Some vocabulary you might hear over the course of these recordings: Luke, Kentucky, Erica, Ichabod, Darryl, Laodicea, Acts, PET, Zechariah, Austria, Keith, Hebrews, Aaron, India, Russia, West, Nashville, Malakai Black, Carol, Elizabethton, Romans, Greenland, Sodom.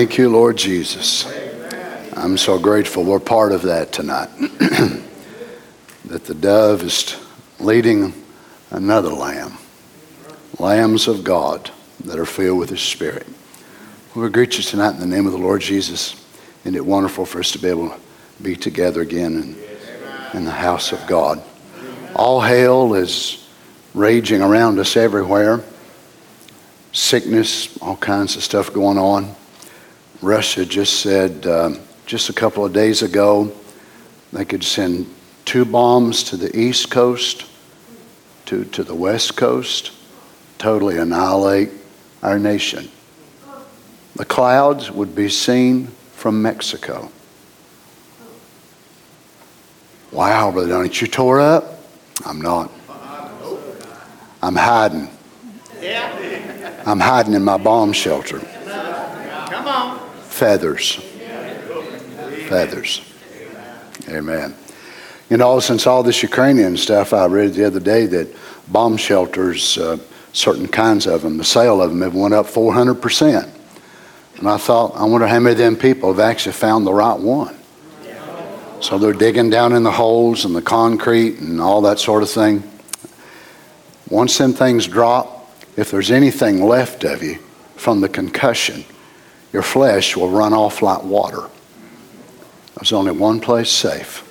Thank you, Lord Jesus. Amen. I'm so grateful we're part of that tonight. That the dove is leading another lamb. Lambs of God that are filled with His Spirit. We greet you tonight in the name of the Lord Jesus. Isn't it wonderful for us to be able to be together again in the house of God? All hell is raging around us everywhere. Sickness, all kinds of stuff going on. Russia just said just a couple of days ago they could send 2 bombs to the East Coast, 2 to the West Coast, totally annihilate our nation. The clouds would be seen from Mexico. Wow, brother, aren't you tore up? I'm not. I'm hiding. I'm hiding in my bomb shelter. Come on. Feathers. Amen. You know, since all this Ukrainian stuff, I read the other day that bomb shelters, certain kinds of them, the sale of them have went up 400%. And I thought, I wonder how many of them people have actually found the right one. So they're digging down in the holes and the concrete and all that sort of thing. Once them things drop, if there's anything left of you from the concussion, your flesh will run off like water. There's only one place safe.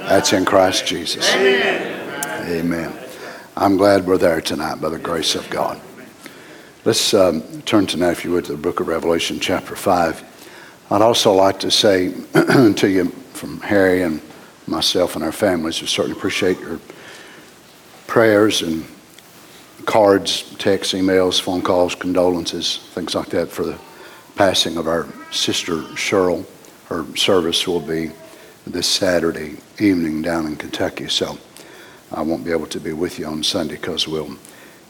That's in Christ Jesus. Amen. I'm glad we're there tonight by the grace of God. Let's turn tonight, if you would, to the book of Revelation, chapter 5. I'd also like to say to you, from Harry and myself and our families, we certainly appreciate your prayers and cards, texts, emails, phone calls, condolences, things like that for the passing of our sister Cheryl. Her service will be this Saturday evening down in Kentucky, so I won't be able to be with you on Sunday because we'll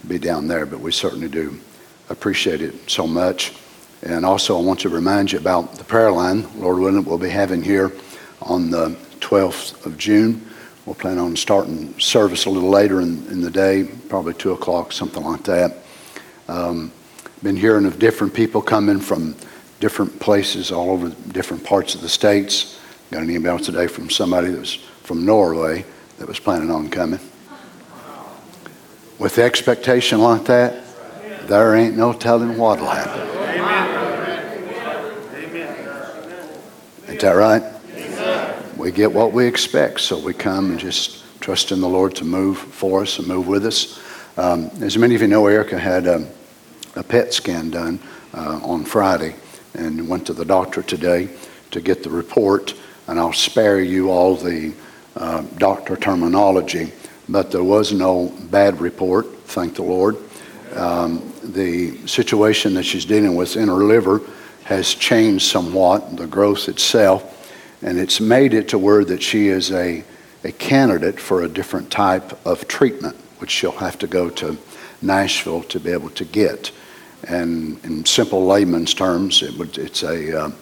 be down there, but we certainly do appreciate it so much. And also I want to remind you about the prayer line, Lord willing, we'll be having here on the 12th of June. We'll plan on starting service a little later in the day, probably 2 o'clock, something like that. Been hearing of different people coming from different places all over different parts of the states. Got an email today from somebody that was from Norway that was planning on coming. With expectation like that, there ain't no telling what'll happen. Amen. Ain't that right? We get what we expect, so we come and just trust in the Lord to move for us and move with us. As many of you know, Erica had a PET scan done on Friday and went to the doctor today to get the report, and I'll spare you all the doctor terminology, but there was no bad report, thank the Lord. The situation that she's dealing with in her liver has changed somewhat, the growth itself, and it's made it to word that she is a candidate for a different type of treatment, which she'll have to go to Nashville to be able to get. And in simple layman's terms, it's a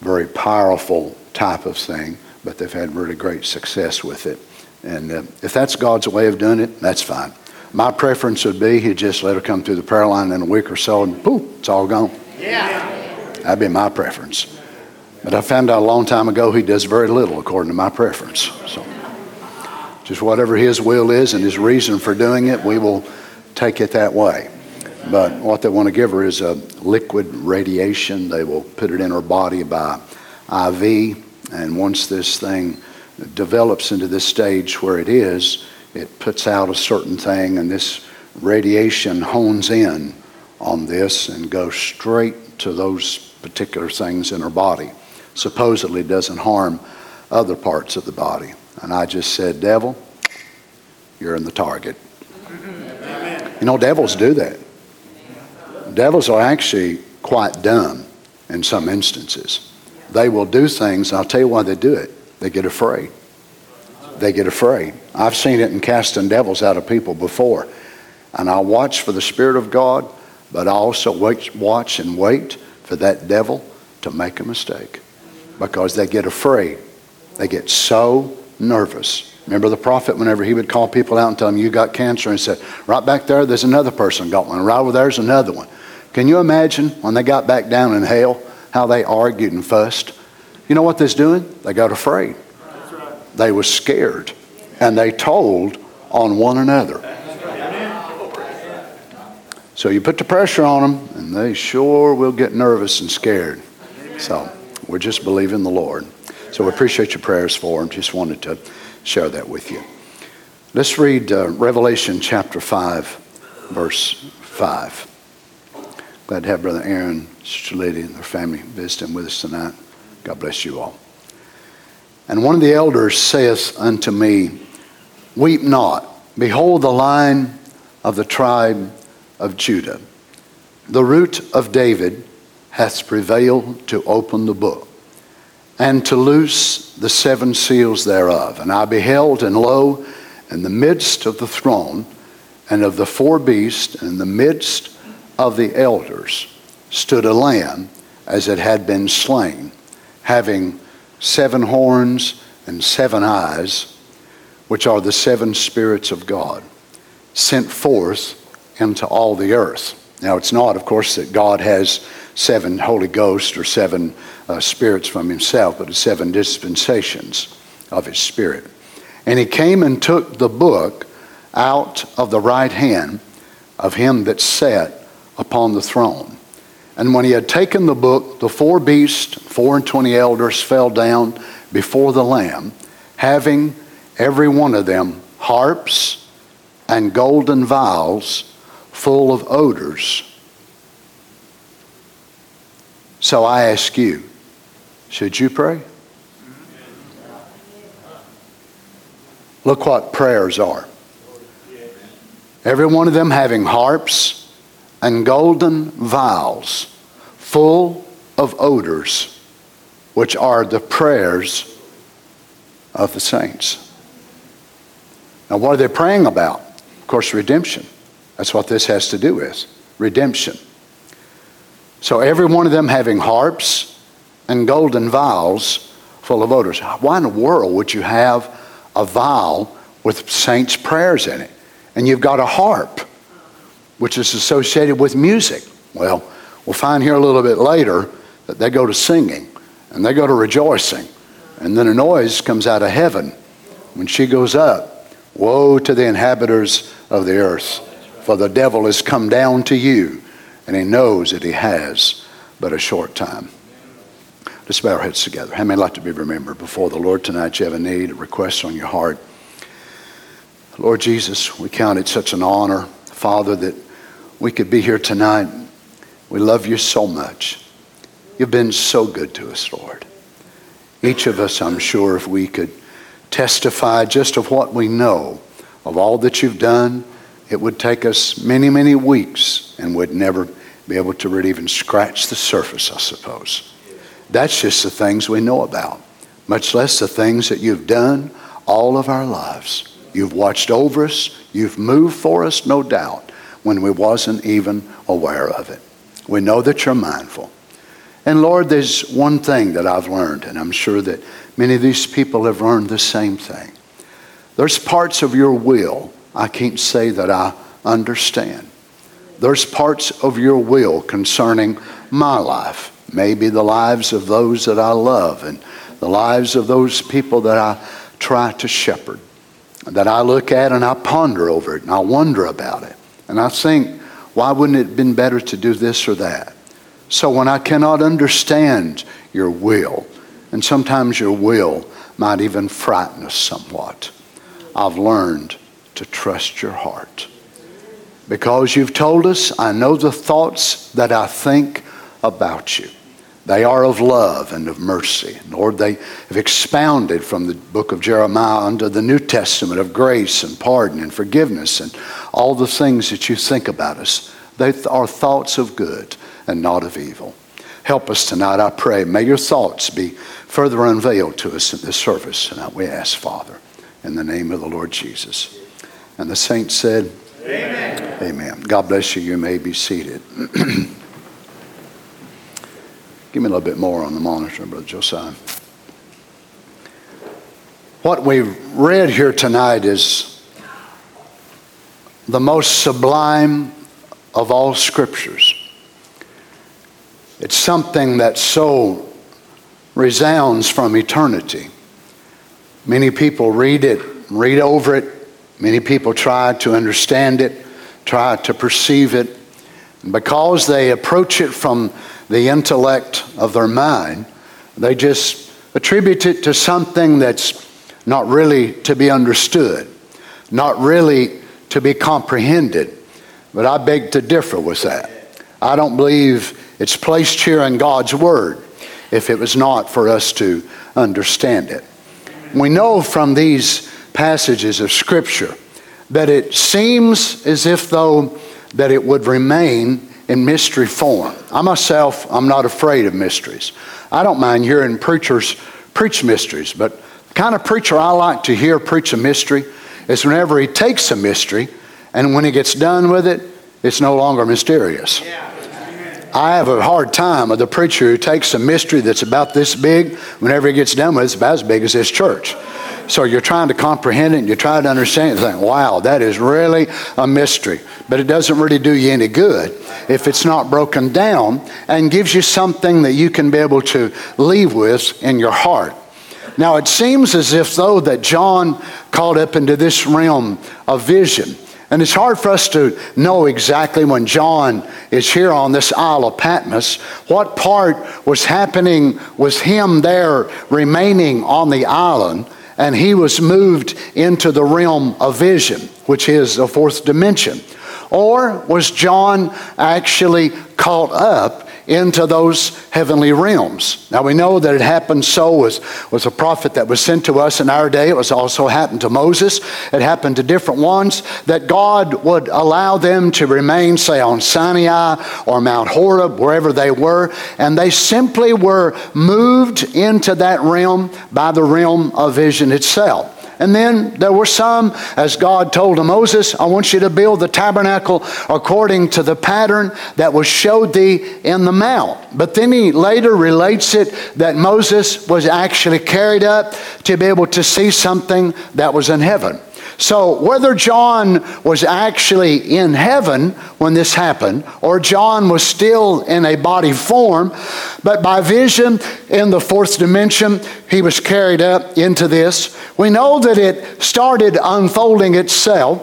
very powerful type of thing, but they've had really great success with it. And if that's God's way of doing it, that's fine. My preference would be he'd just let her come through the prayer line in a week or so, and boom, it's all gone. Yeah, that'd be my preference. But I found out a long time ago he does very little according to my preference. So just whatever his will is and his reason for doing it, we will take it that way. But what they want to give her is a liquid radiation. They will put it in her body by IV. And once this thing develops into this stage where it is, it puts out a certain thing. And this radiation hones in on this and goes straight to those particular things in her body. Supposedly doesn't harm other parts of the body. And I just said, devil, you're in the target. Amen. You know, devils do that. Devils are actually quite dumb in some instances. They will do things, and I'll tell you why they do it. They get afraid. I've seen it in casting devils out of people before. And I watch for the Spirit of God, but I also watch and wait for that devil to make a mistake, because they get afraid. They get so nervous. Remember the prophet, whenever he would call people out and tell them, you got cancer, and he said, right back there, there's another person got one. Right over there's another one. Can you imagine when they got back down in hell, how they argued and fussed? You know what they's doing? They got afraid. That's right. They were scared. And they told on one another. So you put the pressure on them, and they sure will get nervous and scared. So we're just believing the Lord. So we appreciate your prayers for them. Just wanted to share that with you. Let's read Revelation chapter 5, verse 5. Glad to have Brother Aaron, Sister Lydia, and their family visiting with us tonight. God bless you all. And one of the elders saith unto me, Weep not. Behold the Lion of the tribe of Judah, the root of David, hath prevailed to open the book, and to loose the seven seals thereof. And I beheld, and lo, in the midst of the throne, and of the four beasts, and in the midst of the elders, stood a lamb as it had been slain, having 7 horns and 7 eyes, which are the 7 spirits of God, sent forth into all the earth. Now, it's not, of course, that God has 7 Holy Ghosts or 7 spirits from himself, but it's 7 dispensations of his Spirit. And he came and took the book out of the right hand of him that sat upon the throne. And when he had taken the book, the 4 beasts, 4 and 20 elders fell down before the Lamb, having every one of them harps and golden vials full of odors. So I ask you, should you pray? Look what prayers are. Every one of them having harps and golden vials full of odors, which are the prayers of the saints. Now, what are they praying about? Of course, redemption. That's what this has to do with, redemption. So every one of them having harps and golden vials full of odors. Why in the world would you have a vial with saints' prayers in it? And you've got a harp, which is associated with music. Well, we'll find here a little bit later that they go to singing, and they go to rejoicing. And then a noise comes out of heaven when she goes up. Woe to the inhabitants of the earth, for the devil has come down to you, and he knows that he has but a short time. Let's bow our heads together. How many like to be remembered before the Lord tonight? You have a need, a request on your heart. Lord Jesus, we count it such an honor, Father, that we could be here tonight. We love you so much. You've been so good to us, Lord. Each of us, I'm sure, if we could testify just of what we know, of all that you've done, it would take us many, many weeks and would never be able to really even scratch the surface, I suppose. That's just the things we know about, much less the things that you've done all of our lives. You've watched over us. You've moved for us, no doubt, when we wasn't even aware of it. We know that you're mindful. And Lord, there's one thing that I've learned, and I'm sure that many of these people have learned the same thing. There's parts of your will I can't say that I understand. There's parts of your will concerning my life, maybe the lives of those that I love and the lives of those people that I try to shepherd, that I look at and I ponder over it and I wonder about it. And I think, why wouldn't it have been better to do this or that? So when I cannot understand your will, and sometimes your will might even frighten us somewhat, I've learned to trust your heart. Because you've told us, I know the thoughts that I think about you. They are of love and of mercy. Lord, they have expounded from the book of Jeremiah unto the New Testament of grace and pardon and forgiveness and all the things that you think about us. They are thoughts of good and not of evil. Help us tonight, I pray. May your thoughts be further unveiled to us in this service. And we ask, Father, in the name of the Lord Jesus. And the saints said, Amen. Amen. God bless you. You may be seated. Give me a little bit more on the monitor, Brother Josiah. What we've read here tonight is the most sublime of all scriptures. It's something that so resounds from eternity. Many people read it, read over it. Many people try to understand it, try to perceive it. And because they approach it from the intellect of their mind, they just attribute it to something that's not really to be understood, not really to be comprehended. But I beg to differ with that. I don't believe it's placed here in God's Word if it was not for us to understand it. We know from these passages of Scripture that it seems as if though that it would remain in mystery form. I myself, I'm not afraid of mysteries. I don't mind hearing preachers preach mysteries, but the kind of preacher I like to hear preach a mystery is whenever he takes a mystery and when he gets done with it, it's no longer mysterious. Yeah. I have a hard time with a preacher who takes a mystery that's about this big, whenever he gets done with it, it's about as big as this church. So you're trying to comprehend it and you're trying to understand it and think, wow, that is really a mystery. But it doesn't really do you any good if it's not broken down and gives you something that you can be able to leave with in your heart. Now it seems as if though that John called up into this realm of vision. And it's hard for us to know exactly when John is here on this Isle of Patmos, what part was happening with him there remaining on the island, and he was moved into the realm of vision, which is the fourth dimension. Or was John actually caught up into those heavenly realms? Now we know that it happened so was a prophet that was sent to us in our day. It was also happened to Moses. It happened to different ones that God would allow them to remain, say on Sinai or Mount Horeb, wherever they were. And they simply were moved into that realm by the realm of vision itself. And then there were some, as God told to Moses, I want you to build the tabernacle according to the pattern that was showed thee in the mount. But then he later relates it that Moses was actually carried up to be able to see something that was in heaven. So whether John was actually in heaven when this happened, or John was still in a body form, but by vision in the fourth dimension, he was carried up into this. We know that it started unfolding itself.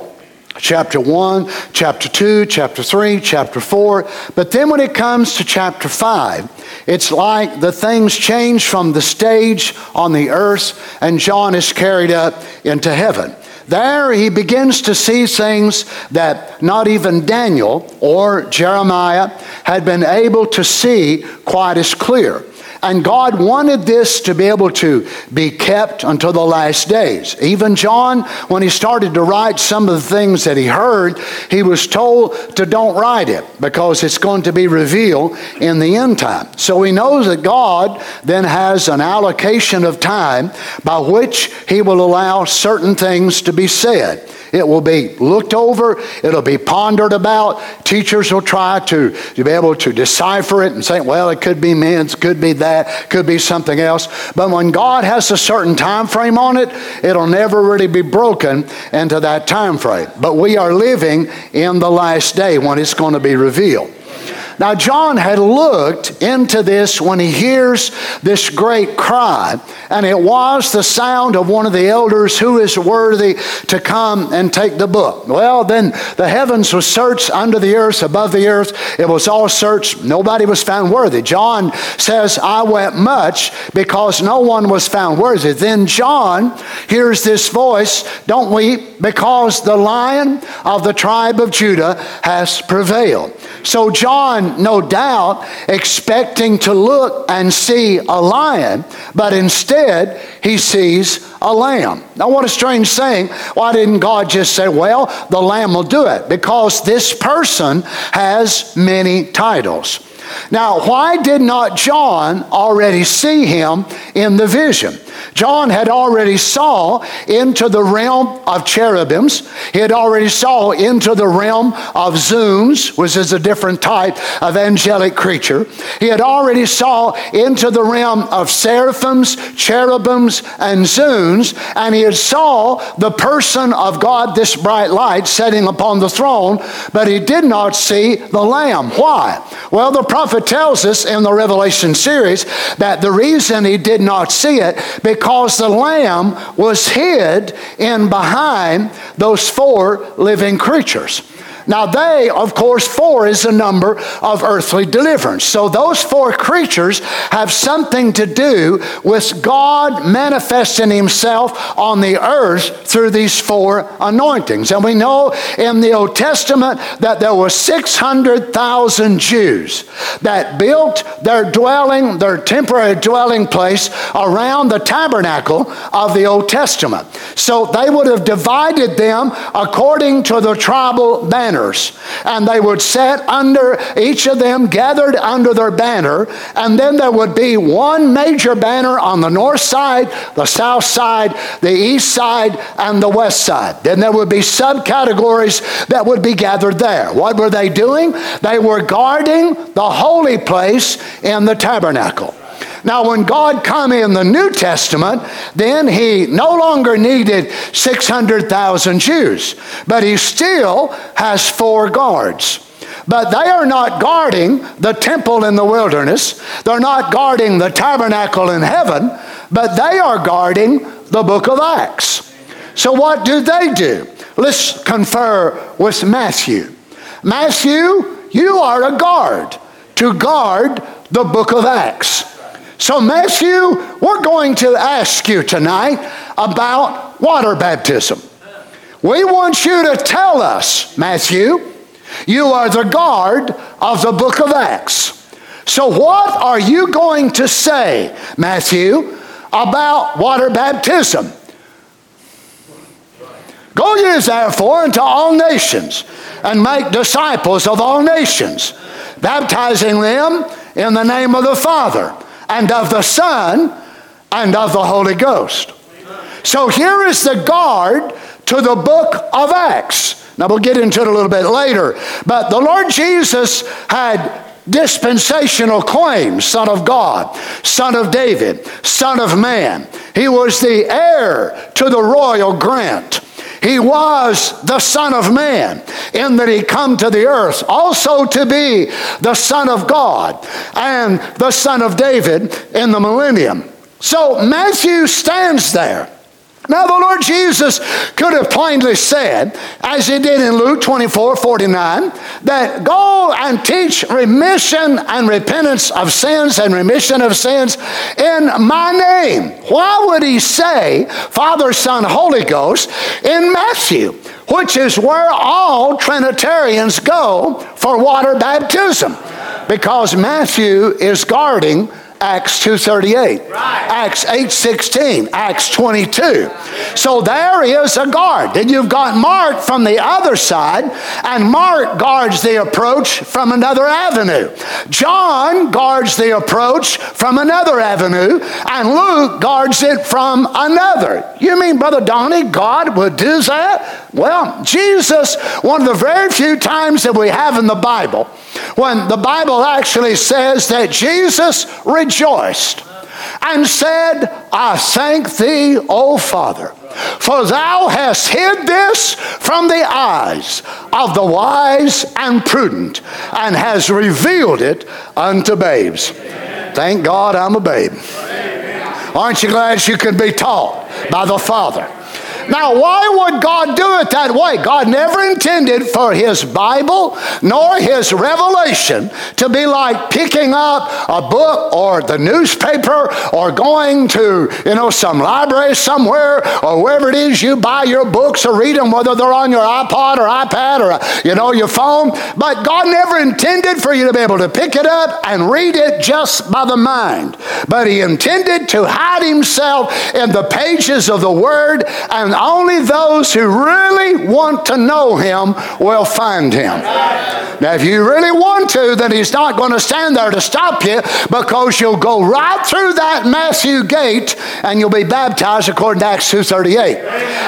Chapter 1, chapter 2, chapter 3, chapter 4. But then when it comes to chapter 5, it's like the things change from the stage on the earth and John is carried up into heaven. There he begins to see things that not even Daniel or Jeremiah had been able to see quite as clear. And God wanted this to be able to be kept until the last days. Even John, when he started to write some of the things that he heard, he was told to don't write it because it's going to be revealed in the end time. So he knows that God then has an allocation of time by which he will allow certain things to be said. It will be looked over. It'll be pondered about. Teachers will try to be able to decipher it and say, well, it could be men's, could be that, could be something else. But when God has a certain time frame on it, it'll never really be broken into that time frame. But we are living in the last day when it's going to be revealed. Now, John had looked into this when he hears this great cry, and it was the sound of one of the elders, who is worthy to come and take the book. Well, then the heavens was searched under the earth, above the earth. It was all searched. Nobody was found worthy. John says, I wept much because no one was found worthy. Then John hears this voice, don't weep, because the Lion of the tribe of Judah has prevailed. So John, no doubt, expecting to look and see a lion, but instead he sees a lamb. Now what a strange thing. Why didn't God just say, well, the lamb will do it? Because this person has many titles. Now why did not John already see him in the vision? John had already saw into the realm of cherubims. He had already saw into the realm of zoons, which is a different type of angelic creature. He had already saw into the realm of seraphims, cherubims, and zoons, and he had saw the person of God, this bright light, sitting upon the throne, but he did not see the Lamb. Why? Well, the prophet tells us in the Revelation series that the reason he did not see it, because the Lamb was hid in behind those four living creatures. Now they, of course, four is the number of earthly deliverance. So those four creatures have something to do with God manifesting himself on the earth through these four anointings. And we know in the Old Testament that there were 600,000 Jews that built their dwelling, their temporary dwelling place around the tabernacle of the Old Testament. So they would have divided them according to the tribal banner. And they would set under each of them, gathered under their banner, and then there would be one major banner on the north side, the south side, the east side, and the west side. Then there would be subcategories that would be gathered there. What were they doing? They were guarding the holy place in the tabernacle. Now, when God come in the New Testament, then he no longer needed 600,000 Jews, but he still has four guards. But they are not guarding the temple in the wilderness. They're not guarding the tabernacle in heaven, but they are guarding the book of Acts. So what do? Let's confer with Matthew. Matthew, you are a guard to guard the book of Acts. So Matthew, we're going to ask you tonight about water baptism. We want you to tell us, Matthew, you are the guard of the book of Acts. So what are you going to say, Matthew, about water baptism? Go ye therefore into all nations and make disciples of all nations, baptizing them in the name of the Father, and of the Son, and of the Holy Ghost. So here is the guard to the book of Acts. Now we'll get into it a little bit later, but the Lord Jesus had dispensational claims, Son of God, Son of David, Son of Man. He was the heir to the royal grant. He was the Son of Man in that he come to the earth also to be the Son of God and the Son of David in the millennium. So Matthew stands there. Now the Lord Jesus could have plainly said, as he did in Luke 24:49, that go and teach remission and repentance of sins and remission of sins in my name. Why would he say Father, Son, Holy Ghost in Matthew, which is where all Trinitarians go for water baptism? Because Matthew is guarding Acts 2:38, right. Acts 8:16, Acts 22. So there is a guard. Then you've got Mark from the other side, and Mark guards the approach from another avenue. John guards the approach from another avenue, and Luke guards it from another. You mean, Brother Donnie, God would do that? Well, Jesus, one of the very few times that we have in the Bible, when the Bible actually says that Jesus rejoiced and said, I thank thee, O Father, for thou hast hid this from the eyes of the wise and prudent and hast revealed it unto babes. Amen. Thank God I'm a babe. Amen. Aren't you glad you can be taught by the Father? Now, why would God do it that way? God never intended for his Bible nor his revelation to be like picking up a book or the newspaper or going to, some library somewhere or wherever it is you buy your books or read them, whether they're on your iPod or iPad or, your phone. But God never intended for you to be able to pick it up and read it just by the mind. But he intended to hide himself in the pages of the Word, and only those who really want to know him will find him. Now, if you really want to, then he's not going to stand there to stop you, because you'll go right through that Matthew gate and you'll be baptized according to Acts 2:38.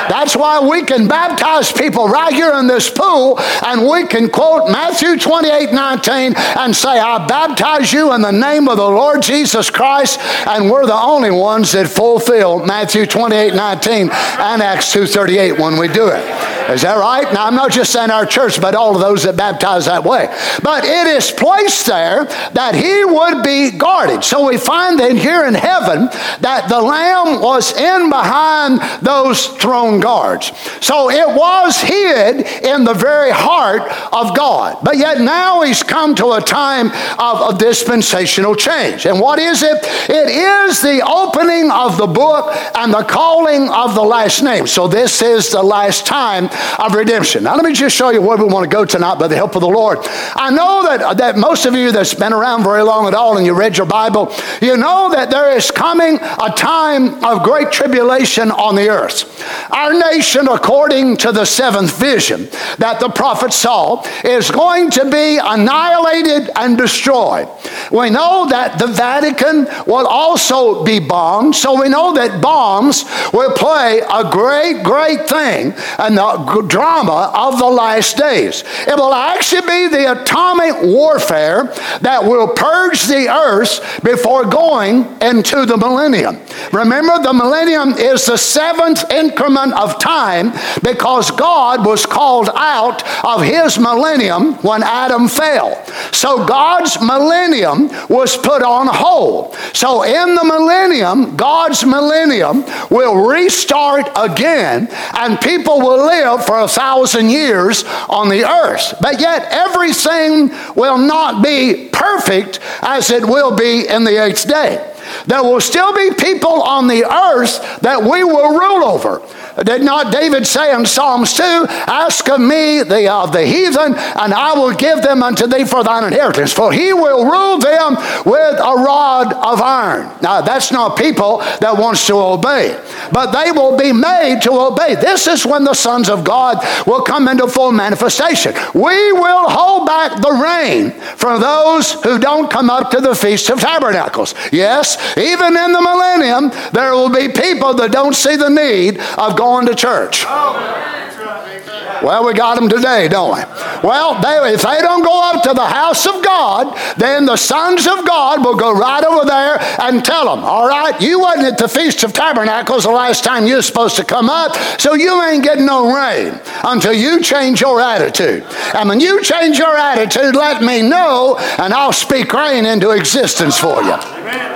That's why we can baptize people right here in this pool, and we can quote Matthew 28:19 and say, I baptize you in the name of the Lord Jesus Christ, and we're the only ones that fulfill Matthew 28:19 and Acts 2:38 when we do it. Is that right? Now, I'm not just saying our church, but all of those that baptize that way. But it is placed there that he would be guarded. So we find that here in heaven that the Lamb was in behind those throne guards. So it was hid in the very heart of God. But yet now he's come to a time of a dispensational change. And what is it? It is the opening of the book and the calling of the last name. So this is the last time of redemption. Now let me just show you where we want to go tonight by the help of the Lord. I know that most of you that's been around very long at all and you read your Bible, you know that there is coming a time of great tribulation on the earth. Our nation, according to the seventh vision that the prophet saw, is going to be annihilated and destroyed. We know that the Vatican will also be bombed, so we know that bombs will play a great, great thing in the drama of the last days. It will actually be the atomic warfare that will purge the earth before going into the millennium. Remember, the millennium is the seventh increment of time, because God was called out of his millennium when Adam fell. So God's millennium was put on hold. So in the millennium, God's millennium will restart again, and people will live for 1,000 years on the earth. But yet everything will not be perfect as it will be in the eighth day. There will still be people on the earth that we will rule over. Did not David say in Psalms 2, ask of me the heathen, and I will give them unto thee for thine inheritance, for he will rule them with a rod of iron. Now, that's not people that wants to obey, but they will be made to obey. This is when the sons of God will come into full manifestation. We will hold back the rain from those who don't come up to the Feast of Tabernacles. Yes, even in the millennium, there will be people that don't see the need of God going to church. Well, we got them today, don't we? Well, if they don't go up to the house of God, then the sons of God will go right over there and tell them, all right, you wasn't at the Feast of Tabernacles the last time you were supposed to come up, so you ain't getting no rain until you change your attitude. And when you change your attitude, let me know, and I'll speak rain into existence for you. Amen.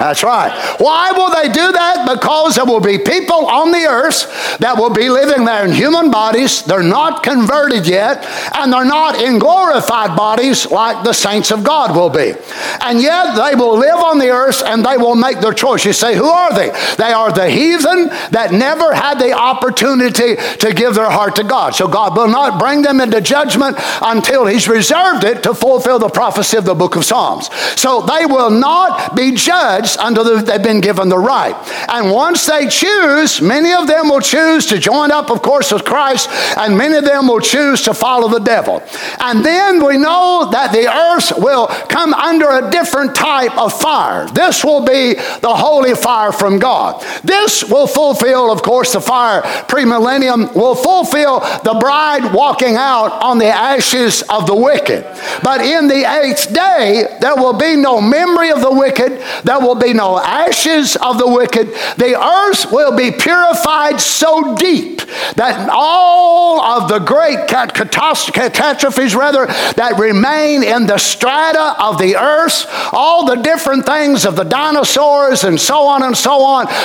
That's right. Why will they do that? Because there will be people on the earth that will be living there in human bodies. They're not converted yet, and they're not in glorified bodies like the saints of God will be. And yet they will live on the earth, and they will make their choice. You say, who are they? They are the heathen that never had the opportunity to give their heart to God. So God will not bring them into judgment until he's reserved it to fulfill the prophecy of the book of Psalms. So they will not be judged until they've been given the right. And once they choose, many of them will choose to join up, of course, with Christ, and many of them will choose to follow the devil. And then we know that the earth will come under a different type of fire. This will be the holy fire from God. This will fulfill, of course, the fire premillennium will fulfill the bride walking out on the ashes of the wicked. But in the eighth day, there will be no memory of the wicked. There will be no ashes of the wicked. The earth will be purified so deep that all of the great catastrophes that remain in the strata of the earth, all the different things of the dinosaurs and so on,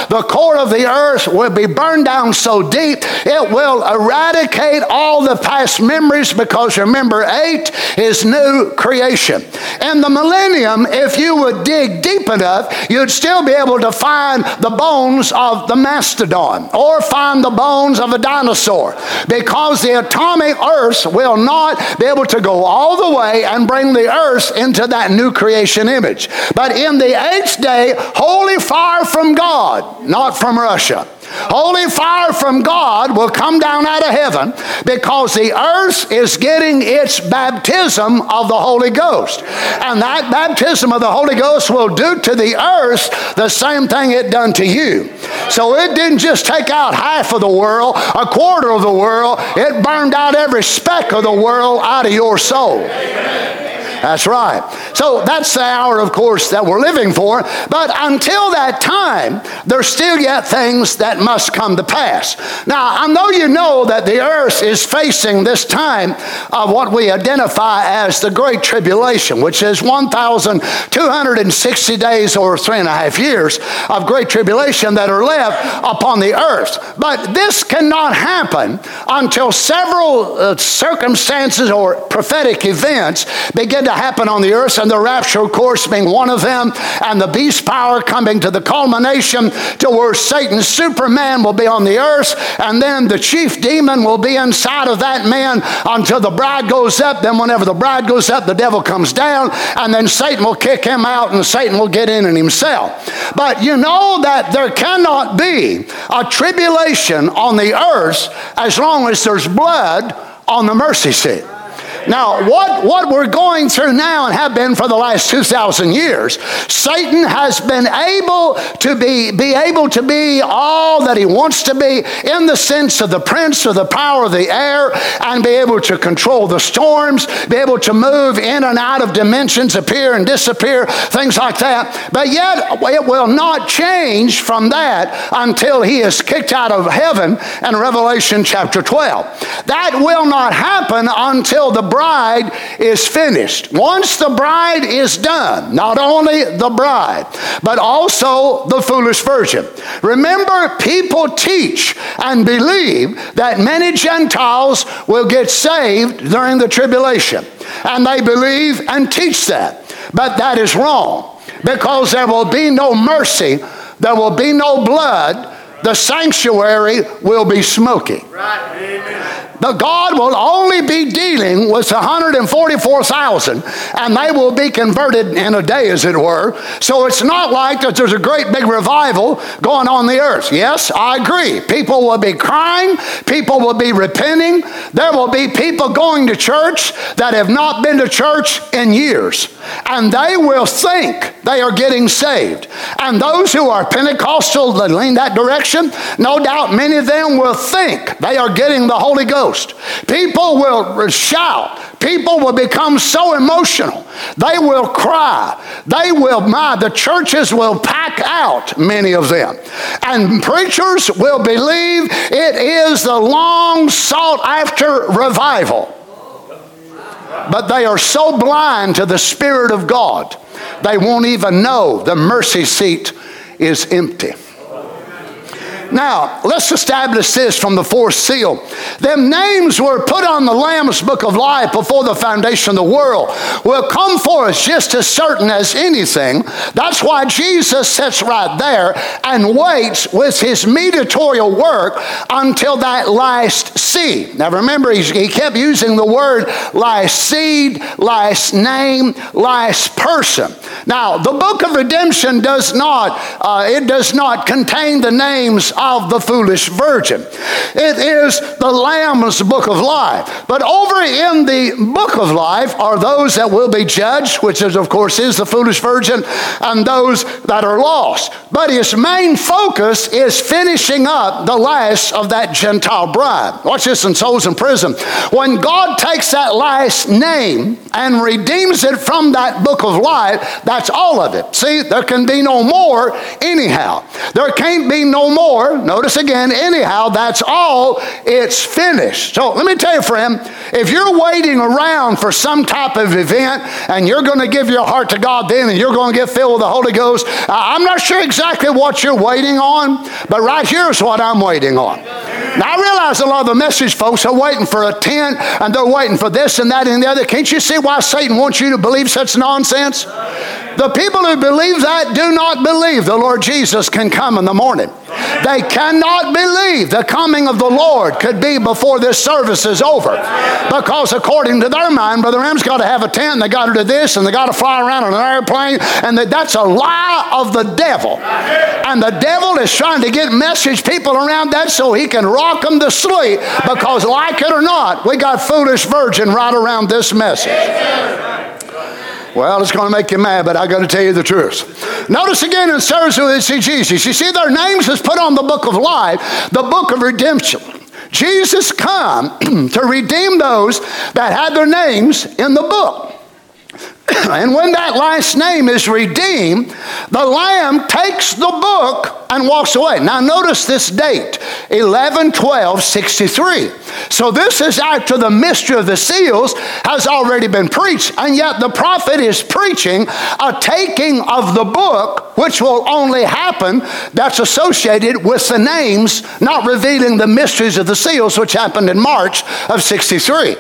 the core of the earth will be burned down so deep, it will eradicate all the past memories, because remember, 8 is new creation. In the millennium, if you would dig deep enough, you'd still be able to find the bones of the mastodon or find the bones of a dinosaur, because the atomic earth will not be able to go all the way and bring the earth into that new creation image. But in the eighth day, holy fire from God, not from Russia, Holy fire from God will come down out of heaven because the earth is getting its baptism of the Holy Ghost. And that baptism of the Holy Ghost will do to the earth the same thing it done to you. So it didn't just take out half of the world, a quarter of the world. It burned out every speck of the world out of your soul. Amen. That's right. So that's the hour, of course, that we're living for. But until that time, there's still yet things that must come to pass. Now, I know you know that the earth is facing this time of what we identify as the Great Tribulation, which is 1,260 days or 3.5 years of Great Tribulation that are left upon the earth. But this cannot happen until several circumstances or prophetic events begin to happen on the earth, and the rapture, of course, being one of them, and the beast power coming to the culmination to where Satan's Superman will be on the earth, and then the chief demon will be inside of that man until the bride goes up. Then whenever the bride goes up, the devil comes down, and then Satan will kick him out, and Satan will get in himself. But you know that there cannot be a tribulation on the earth as long as there's blood on the mercy seat. Now, what we're going through now and have been for the last 2,000 years, Satan has been able to be all that he wants to be in the sense of the prince or the power of the air, and be able to control the storms, be able to move in and out of dimensions, appear and disappear, things like that. But yet, it will not change from that until he is kicked out of heaven in Revelation chapter 12. That will not happen until the bride is finished. Once the bride is done, not only the bride, but also the foolish virgin. Remember, people teach and believe that many Gentiles will get saved during the tribulation, and they believe and teach that. But that is wrong, because there will be no mercy, there will be no blood, the sanctuary will be smoky. Right. Amen. But God will only be dealing with 144,000, and they will be converted in a day, as it were. So it's not like that there's a great big revival going on the earth. Yes, I agree. People will be crying. People will be repenting. There will be people going to church that have not been to church in years, and they will think they are getting saved. And those who are Pentecostal that lean that direction, no doubt many of them will think they are getting the Holy Ghost. People will shout. People will become so emotional. They will cry. They will, the churches will pack out, many of them. And preachers will believe it is the long sought after revival. But they are so blind to the Spirit of God, they won't even know the mercy seat is empty. Now, let's establish this from the fourth seal. Them names were put on the Lamb's Book of Life before the foundation of the world will come forth just as certain as anything. That's why Jesus sits right there and waits with his mediatorial work until that last seed. Now, remember, he kept using the word last seed, last name, last person. Now, the Book of Redemption does not contain the names of the foolish virgin. It is the Lamb's Book of Life. But over in the Book of Life are those that will be judged, which is, of course, is the foolish virgin, and those that are lost. But his main focus is finishing up the last of that Gentile bride. Watch this in Souls in Prison. When God takes that last name and redeems it from that Book of Life, that's all of it. See, there can be no more anyhow. There can't be no more. Notice again, anyhow, that's all, it's finished. So let me tell you, friend, if you're waiting around for some type of event and you're going to give your heart to God then and you're going to get filled with the Holy Ghost, I'm not sure exactly what you're waiting on, but right here's what I'm waiting on. Now, I realize a lot of the message folks are waiting for a tent and they're waiting for this and that and the other. Can't you see why Satan wants you to believe such nonsense? The people who believe that do not believe the Lord Jesus can come in the morning. They cannot believe the coming of the Lord could be before this service is over. Because according to their mind, Brother Ram's got to have a tent, and they got to do this, and they got to fly around on an airplane, and that's a lie of the devil. And the devil is trying to get message people around that so he can rock them to sleep, because like it or not, we got foolish virgin right around this message. Well, it's going to make you mad, but I'm going to tell you the truth. Notice again in service with Jesus. You see, their names is put on the book of life, the book of redemption. Jesus come to redeem those that had their names in the book. And when that last name is redeemed, the Lamb takes the book and walks away. Now notice this date, 11/12/63. So this is after the mystery of the seals has already been preached, and yet the prophet is preaching a taking of the book, which will only happen that's associated with the names, not revealing the mysteries of the seals, which happened in March of 63.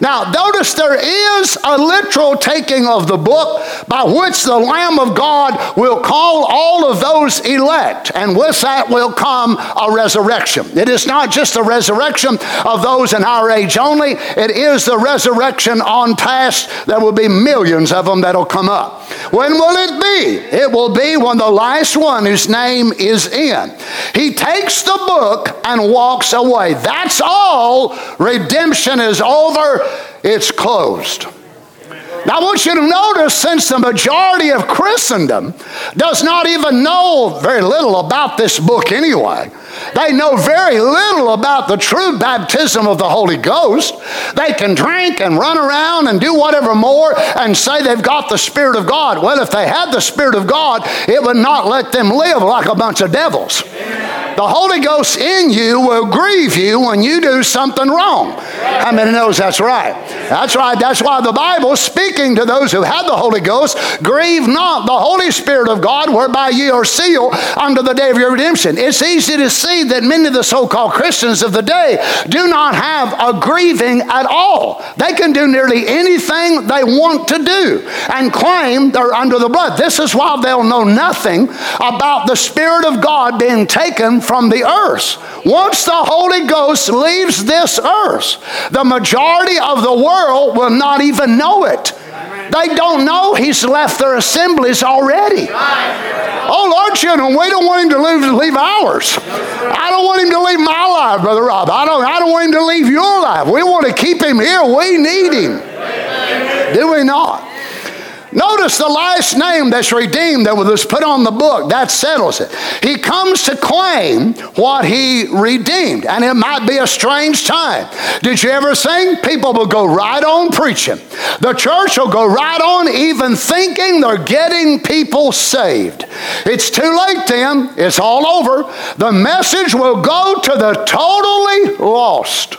Now, notice there is a literal taking of the book by which the Lamb of God will call all of those elect, and with that will come a resurrection. It is not just the resurrection of those in our age only, it is the resurrection on past. There will be millions of them that will come up. When will it be? It will be when the last one whose name is in. He takes the book and walks away. That's all. Redemption is over. It's closed. Now I want you to notice, since the majority of Christendom does not even know very little about this book anyway, they know very little about the true baptism of the Holy Ghost. They can drink and run around and do whatever more and say they've got the Spirit of God. Well, if they had the Spirit of God, it would not let them live like a bunch of devils. The Holy Ghost in you will grieve you when you do something wrong. How many knows that's right? That's right. That's why the Bible, speaking to those who had the Holy Ghost, grieve not the Holy Spirit of God, whereby ye are sealed unto the day of your redemption. It's easy to see that many of the so-called Christians of the day do not have a grieving at all. They can do nearly anything they want to do and claim they're under the blood. This is why they'll know nothing about the Spirit of God being taken from the earth. Once the Holy Ghost leaves this earth, the majority of the world will not even know it. They don't know he's left their assemblies already. Oh, Lord, children, we don't want him to leave ours. I don't want him to leave my life, Brother Rob. I don't want him to leave your life. We want to keep him here. We need him. Do we not? Notice the last name that's redeemed, that was put on the book, that settles it. He comes to claim what he redeemed, and it might be a strange time. Did you ever think? People will go right on preaching. The church will go right on even thinking they're getting people saved. It's too late then. It's all over. The message will go to the totally lost.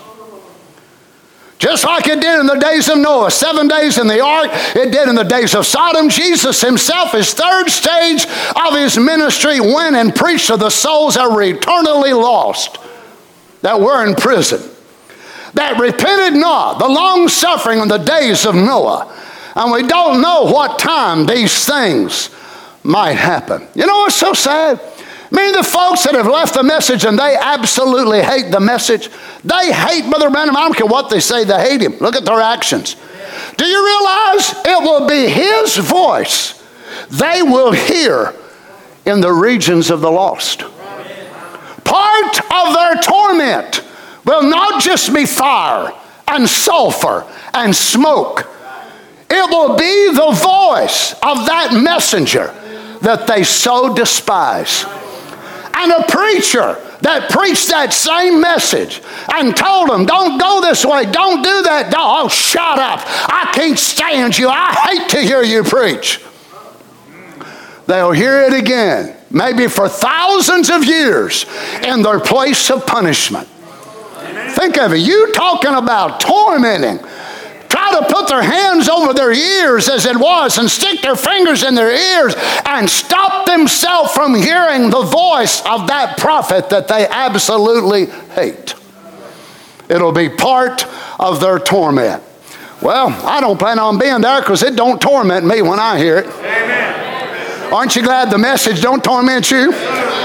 Just like it did in the days of Noah, 7 days in the ark, it did in the days of Sodom. Jesus himself, his third stage of his ministry, went and preached to the souls that were eternally lost, that were in prison, that repented not, the long-suffering in the days of Noah. And we don't know what time these things might happen. You know what's so sad? Many of the folks that have left the message and they absolutely hate the message, they hate Brother Branham. I don't care what they say, they hate him. Look at their actions. Do you realize it will be his voice they will hear in the regions of the lost? Part of their torment will not just be fire and sulfur and smoke. It will be the voice of that messenger that they so despise. And a preacher that preached that same message and told them, don't go this way, don't do that. Oh, shut up. I can't stand you. I hate to hear you preach. They'll hear it again, maybe for thousands of years, in their place of punishment. Think of it. You talking about tormenting. Try to put their hands over their ears as it was and stick their fingers in their ears and stop themselves from hearing the voice of that prophet that they absolutely hate. It'll be part of their torment. Well, I don't plan on being there because it don't torment me when I hear it. Amen. Aren't you glad the message don't torment you?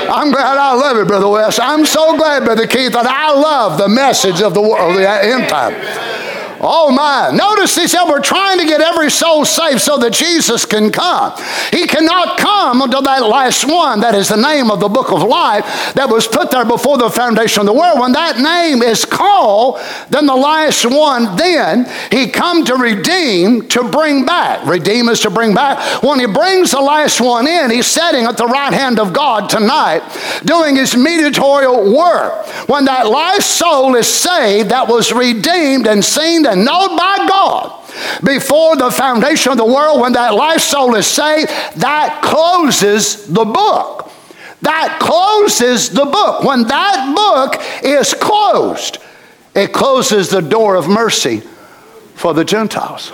I'm glad I love it, Brother West. I'm so glad, Brother Keith, that I love the message of the end time. Oh my. Notice he said we're trying to get every soul saved so that Jesus can come. He cannot come until that last one, that is the name of the book of life that was put there before the foundation of the world. When that name is called, then the last one, then he come to redeem, to bring back. Redeem is to bring back. When he brings the last one in, he's sitting at the right hand of God tonight doing his mediatorial work. When that last soul is saved, that was redeemed and seen and known by God before the foundation of the world, when that last soul is saved, that closes the book. That closes the book. When that book is closed, it closes the door of mercy for the Gentiles.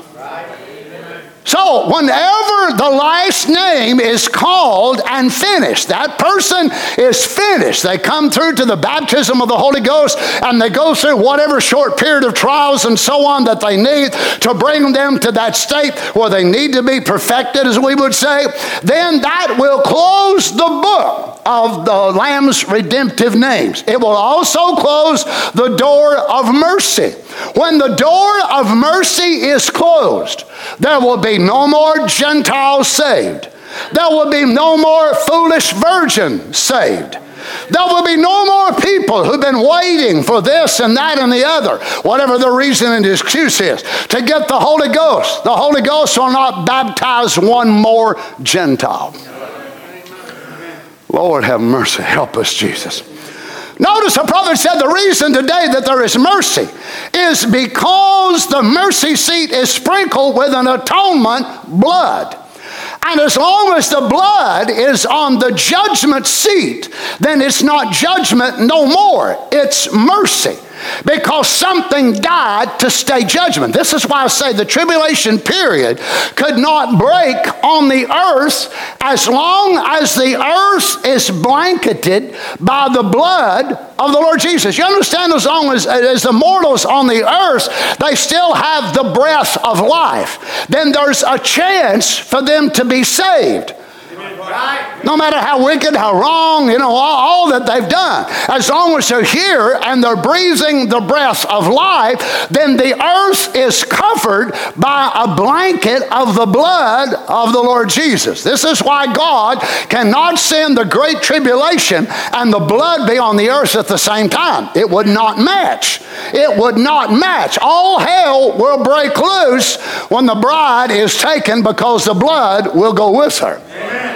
So whenever the last name is called and finished, that person is finished. They come through to the baptism of the Holy Ghost and they go through whatever short period of trials and so on that they need to bring them to that state where they need to be perfected, as we would say. Then that will close the book of the Lamb's redemptive names. It will also close the door of mercy. When the door of mercy is closed, there will be no more Gentiles saved. There will be no more foolish virgin saved. There will be no more people who've been waiting for this and that and the other, whatever the reason and excuse is, to get the Holy Ghost. The Holy Ghost will not baptize one more Gentile. Lord have mercy. Help us, Jesus. Notice the prophet said the reason today that there is mercy is because the mercy seat is sprinkled with an atonement blood. And as long as the blood is on the judgment seat, then it's not judgment no more. It's mercy. Because something died to stay judgment. This is why I say the tribulation period could not break on the earth as long as the earth is blanketed by the blood of the Lord Jesus. You understand, as long as the mortals on the earth, they still have the breath of life. Then there's a chance for them to be saved. No matter how wicked, how wrong, all that they've done. As long as they're here and they're breathing the breath of life, then the earth is covered by a blanket of the blood of the Lord Jesus. This is why God cannot send the great tribulation and the blood be on the earth at the same time. It would not match. It would not match. All hell will break loose when the bride is taken because the blood will go with her. Amen.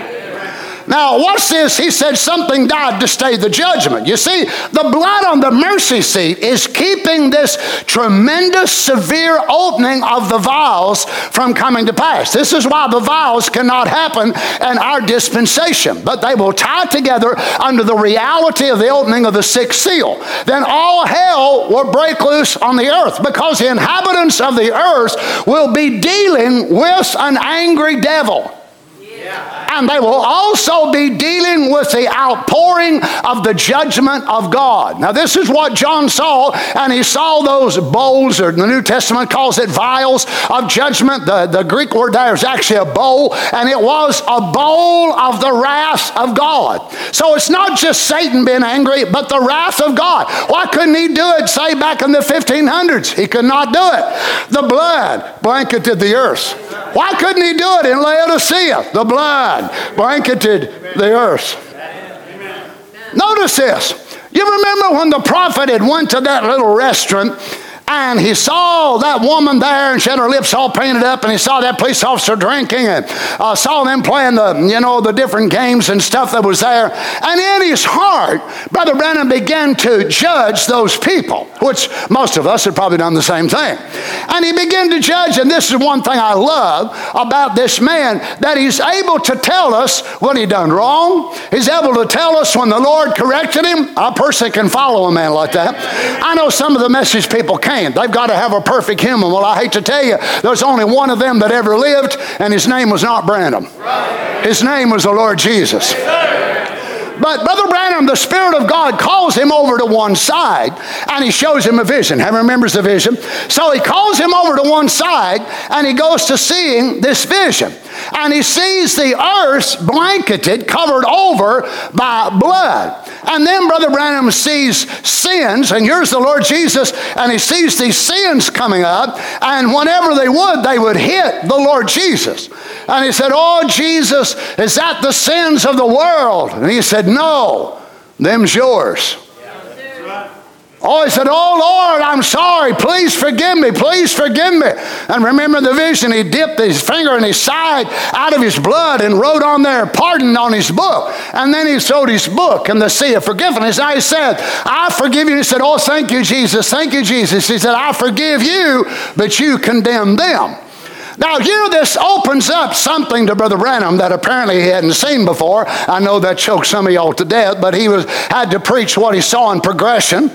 Now, watch this. He said something died to stay the judgment. You see, the blood on the mercy seat is keeping this tremendous, severe opening of the vials from coming to pass. This is why the vials cannot happen in our dispensation, but they will tie together under the reality of the opening of the sixth seal. Then all hell will break loose on the earth because the inhabitants of the earth will be dealing with an angry devil. And they will also be dealing with the outpouring of the judgment of God. Now, this is what John saw, and he saw those bowls, or the New Testament calls it vials of judgment. The Greek word there is actually a bowl, and it was a bowl of the wrath of God. So it's not just Satan being angry, but the wrath of God. Why couldn't he do it, say, back in the 1500s? He could not do it. The blood blanketed the earth. Why couldn't he do it in Laodicea? The blood blanketed the earth. Amen. Notice this. You remember when the prophet had went to that little restaurant and he saw that woman there and she had her lips all painted up and he saw that police officer drinking and saw them playing the different games and stuff that was there. And in his heart, Brother Branham began to judge those people, which most of us had probably done the same thing. And he began to judge, and this is one thing I love about this man, that he's able to tell us what he done wrong. He's able to tell us when the Lord corrected him. I personally can follow a man like that. I know some of the message people can't. They've got to have a perfect human. Well, I hate to tell you, there's only one of them that ever lived, and his name was not Branham. His name was the Lord Jesus. But Brother Branham, the Spirit of God calls him over to one side, and he shows him a vision. He remembers the vision. So he calls him over to one side, and he goes to seeing this vision. And he sees the earth blanketed, covered over by blood. And then Brother Branham sees sins, and here's the Lord Jesus, and he sees these sins coming up, and whenever they would hit the Lord Jesus. And he said, "Oh, Jesus, is that the sins of the world?" And he said, "No, them's yours." Oh, he said, "Oh, Lord, I'm sorry. Please forgive me. Please forgive me." And remember the vision. He dipped his finger in his side out of his blood and wrote on there, pardon, on his book. And then he sold his book in the sea of forgiveness. Now he said, "I forgive you." He said, "Oh, thank you, Jesus. Thank you, Jesus." He said, "I forgive you, but you condemn them." Now, this opens up something to Brother Branham that apparently he hadn't seen before. I know that choked some of y'all to death, but he had to preach what he saw in progression.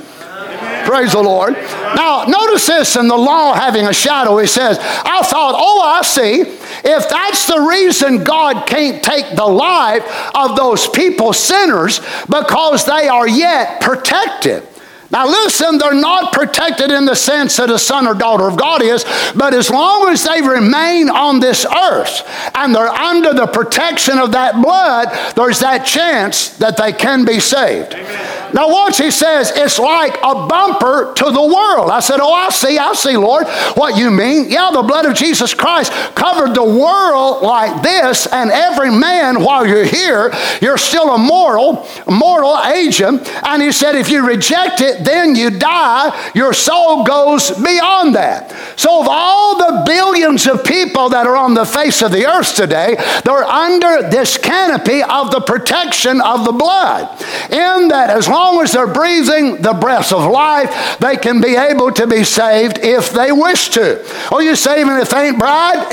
Praise the Lord. Now, notice this in the law having a shadow. He says, I thought, oh, I see. If that's the reason God can't take the life of those people, sinners, because they are yet protected. Now listen, they're not protected in the sense that a son or daughter of God is, but as long as they remain on this earth and they're under the protection of that blood, there's that chance that they can be saved. Amen. Now watch, he says, it's like a bumper to the world. I said, oh, I see, Lord, what you mean. Yeah, the blood of Jesus Christ covered the world like this, and every man, while you're here, you're still a mortal agent. And he said, if you reject it, then you die, your soul goes beyond that. So of all the billions of people that are on the face of the earth today, they're under this canopy of the protection of the blood, in that as long as they're breathing the breath of life, they can be able to be saved if they wish to. Oh, you say, even if they ain't bride.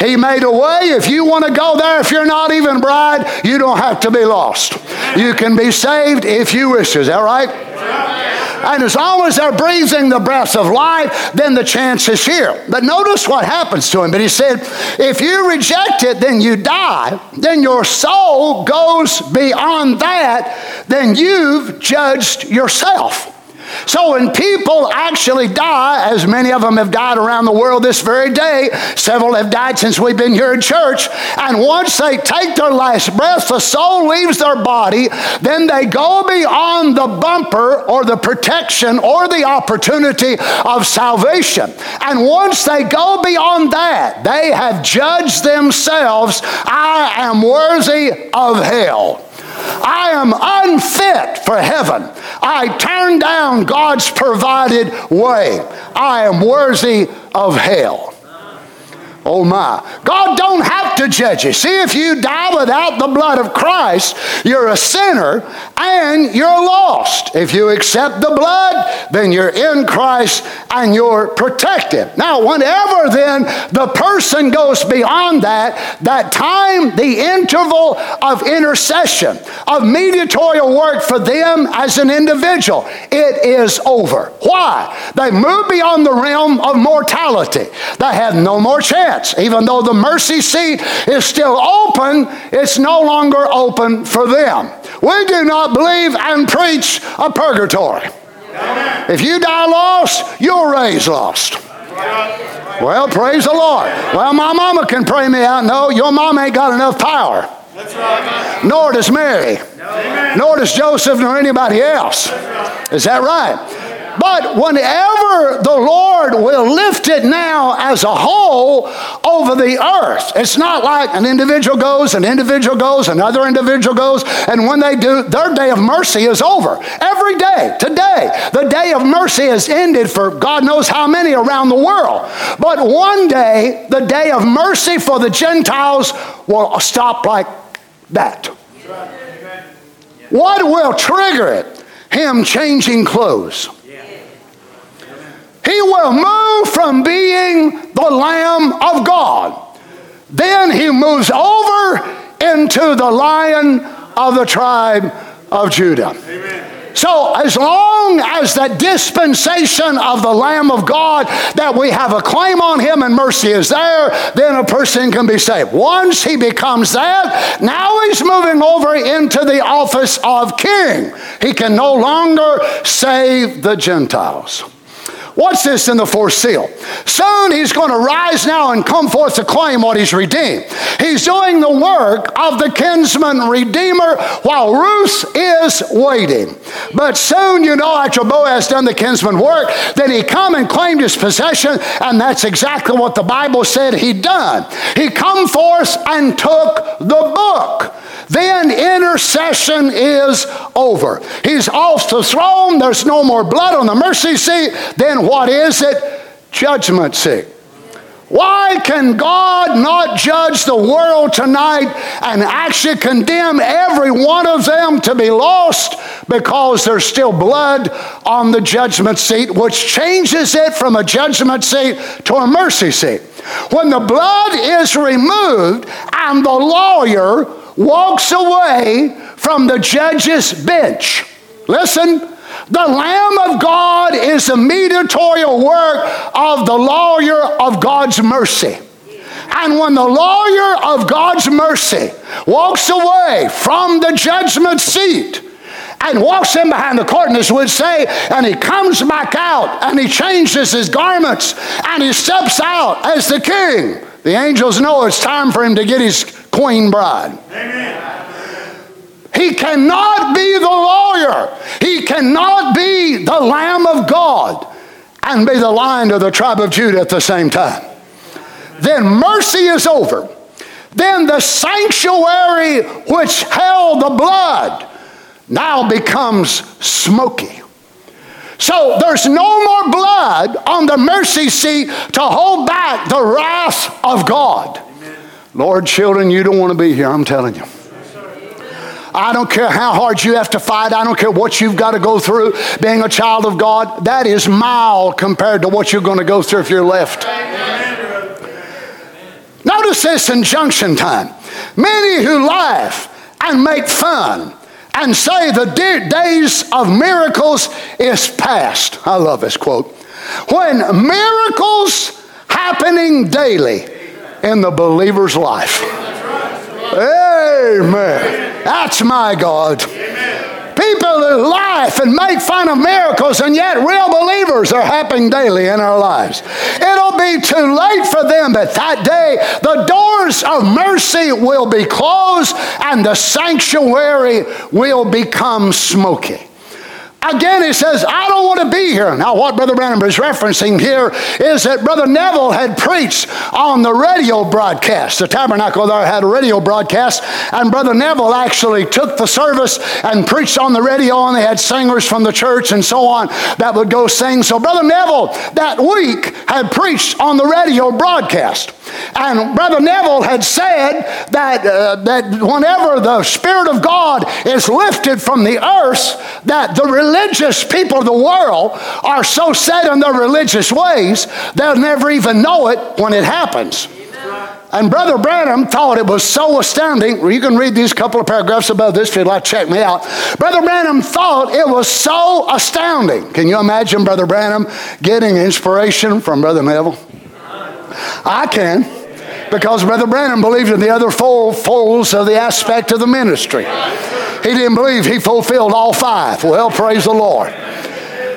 He made a way. If you want to go there, if you're not even bride, you don't have to be lost. You can be saved if you wish. Is that right? And as long as they're breathing the breath of life, then the chance is here. But notice what happens to him. But he said, if you reject it, then you die. Then your soul goes beyond that. Then you've judged yourself. So when people actually die, as many of them have died around the world this very day, several have died since we've been here in church, and once they take their last breath, the soul leaves their body, then they go beyond the bumper or the protection or the opportunity of salvation. And once they go beyond that, they have judged themselves, I am worthy of hell. I am unfit for heaven. I turn down God's provided way. I am worthy of hell. Oh my. God don't have to judge you. See, if you die without the blood of Christ, you're a sinner and you're lost. If you accept the blood, then you're in Christ and you're protected. Now, whenever then the person goes beyond that time, the interval of intercession, of mediatorial work for them as an individual, it is over. Why? They move beyond the realm of mortality. They have no more chance. Even though the mercy seat is still open, it's no longer open for them. We do not believe and preach a purgatory. Amen. If you die lost, you're raised lost. Well, praise the Lord. Well, my mama can pray me out. No, your mama ain't got enough power. That's right. Nor does Mary. Amen. Nor does Joseph, nor anybody else. Right. Is that right? But whenever the Lord will lift it now as a whole over the earth, it's not like an individual goes, another individual goes, and when they do, their day of mercy is over. Every day, today, the day of mercy is ended for God knows how many around the world. But one day, the day of mercy for the Gentiles will stop like that. What will trigger it? Him changing clothes. He will move from being the Lamb of God. Then he moves over into the Lion of the tribe of Judah. Amen. So as long as the dispensation of the Lamb of God that we have a claim on him and mercy is there, then a person can be saved. Once he becomes that, now he's moving over into the office of king. He can no longer save the Gentiles. What's this in the fourth seal? Soon he's going to rise now and come forth to claim what he's redeemed. He's doing the work of the kinsman redeemer while Ruth is waiting. But soon, you know, after Boaz done the kinsman work, then he come and claimed his possession, and that's exactly what the Bible said he done. He come forth and took the book. Then intercession is over. He's off the throne. There's no more blood on the mercy seat. Then what is it? Judgment seat. Why can God not judge the world tonight and actually condemn every one of them to be lost? Because there's still blood on the judgment seat, which changes it from a judgment seat to a mercy seat. When the blood is removed and the lawyer walks away from the judge's bench, listen, the Lamb of God is the mediatorial work of the lawyer of God's mercy. And when the lawyer of God's mercy walks away from the judgment seat and walks in behind the curtain, as we'd say, and he comes back out and he changes his garments and he steps out as the king, the angels know it's time for him to get his queen bride. Amen. He cannot be the lawyer. He cannot be the Lamb of God and be the Lion of the tribe of Judah at the same time. Then mercy is over. Then the sanctuary which held the blood now becomes smoky. So there's no more blood on the mercy seat to hold back the wrath of God. Lord, children, you don't want to be here, I'm telling you. I don't care how hard you have to fight. I don't care what you've got to go through being a child of God. That is mild compared to what you're going to go through if you're left. Amen. Notice this in Junction time. Many who laugh and make fun and say the days of miracles is past. I love this quote. When miracles happening daily in the believer's life. Amen. That's my God. Amen. People who laugh and make fun of miracles, and yet real believers are happening daily in our lives. It'll be too late for them, but that day the doors of mercy will be closed and the sanctuary will become smoky. Again, he says, I don't want to be here. Now, what Brother Branham is referencing here is that Brother Neville had preached on the radio broadcast. The tabernacle there had a radio broadcast, and Brother Neville actually took the service and preached on the radio, and they had singers from the church and so on that would go sing. So Brother Neville that week had preached on the radio broadcast. And Brother Neville had said that whenever the Spirit of God is lifted from the earth, that the religious people of the world are so set in their religious ways, they'll never even know it when it happens. And Brother Branham thought it was so astounding. You can read these couple of paragraphs above this if you'd like to check me out. Brother Branham thought it was so astounding. Can you imagine Brother Branham getting inspiration from Brother Neville? I can, because Brother Branham believed in the other four folds of the aspect of the ministry. He didn't believe he fulfilled all five. Well, praise the Lord.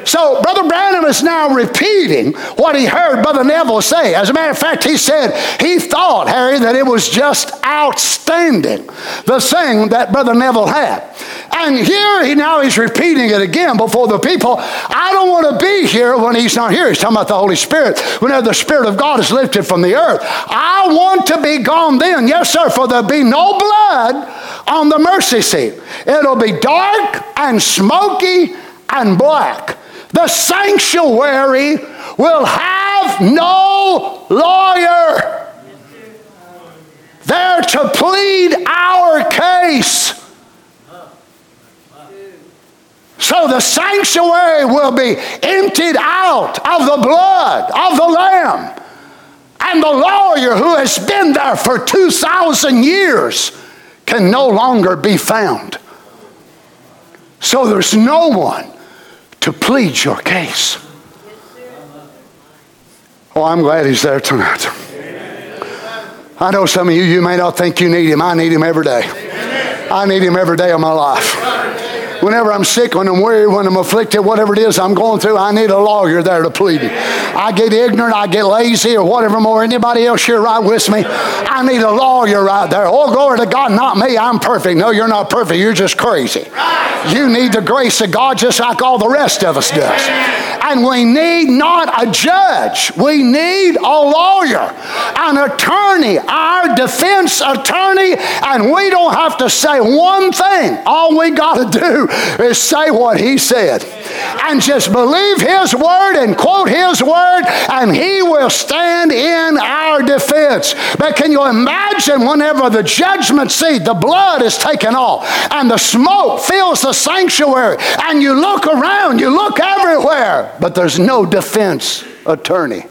So Brother Branham is now repeating what he heard Brother Neville say. As a matter of fact, he said he thought, Harry, that it was just outstanding, the thing that Brother Neville had. And here he's repeating it again before the people. I don't want to be here when he's not here. He's talking about the Holy Spirit. Whenever the Spirit of God is lifted from the earth, I want to be gone then. Yes, sir, for there'll be no blood on the mercy seat. It'll be dark and smoky and black. The sanctuary will have no lawyer there to plead our case. So the sanctuary will be emptied out of the blood of the Lamb. And the lawyer who has been there for 2,000 years can no longer be found. So there's no one to plead your case. Oh, I'm glad he's there tonight. I know some of you, you may not think you need him. I need him every day. I need him every day of my life. Whenever I'm sick, when I'm weary, when I'm afflicted, whatever it is I'm going through, I need a lawyer there to plead it. I get ignorant, I get lazy or whatever more. Anybody else here right with me? I need a lawyer right there. Oh, glory to God, not me. I'm perfect. No, you're not perfect. You're just crazy. You need the grace of God just like all the rest of us does. And we need not a judge. We need a lawyer, an attorney, our defense attorney, and we don't have to say one thing. All we got to do is say what he said and just believe his word and quote his word, and he will stand in our defense. But can you imagine whenever the judgment seat, the blood is taken off and the smoke fills the sanctuary and you look around, you look everywhere, but there's no defense attorney.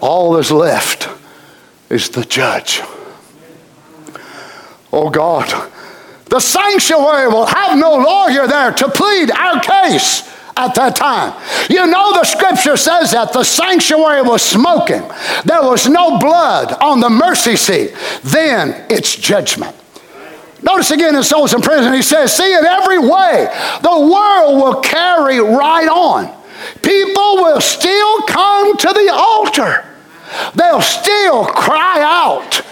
All that's left is the judge. Oh God, the sanctuary will have no lawyer there to plead our case at that time. You know the scripture says that the sanctuary was smoking. There was no blood on the mercy seat. Then it's judgment. Notice again his soul's in prison. He says, see, in every way the world will carry right on. People will still come to the altar. They'll still cry out,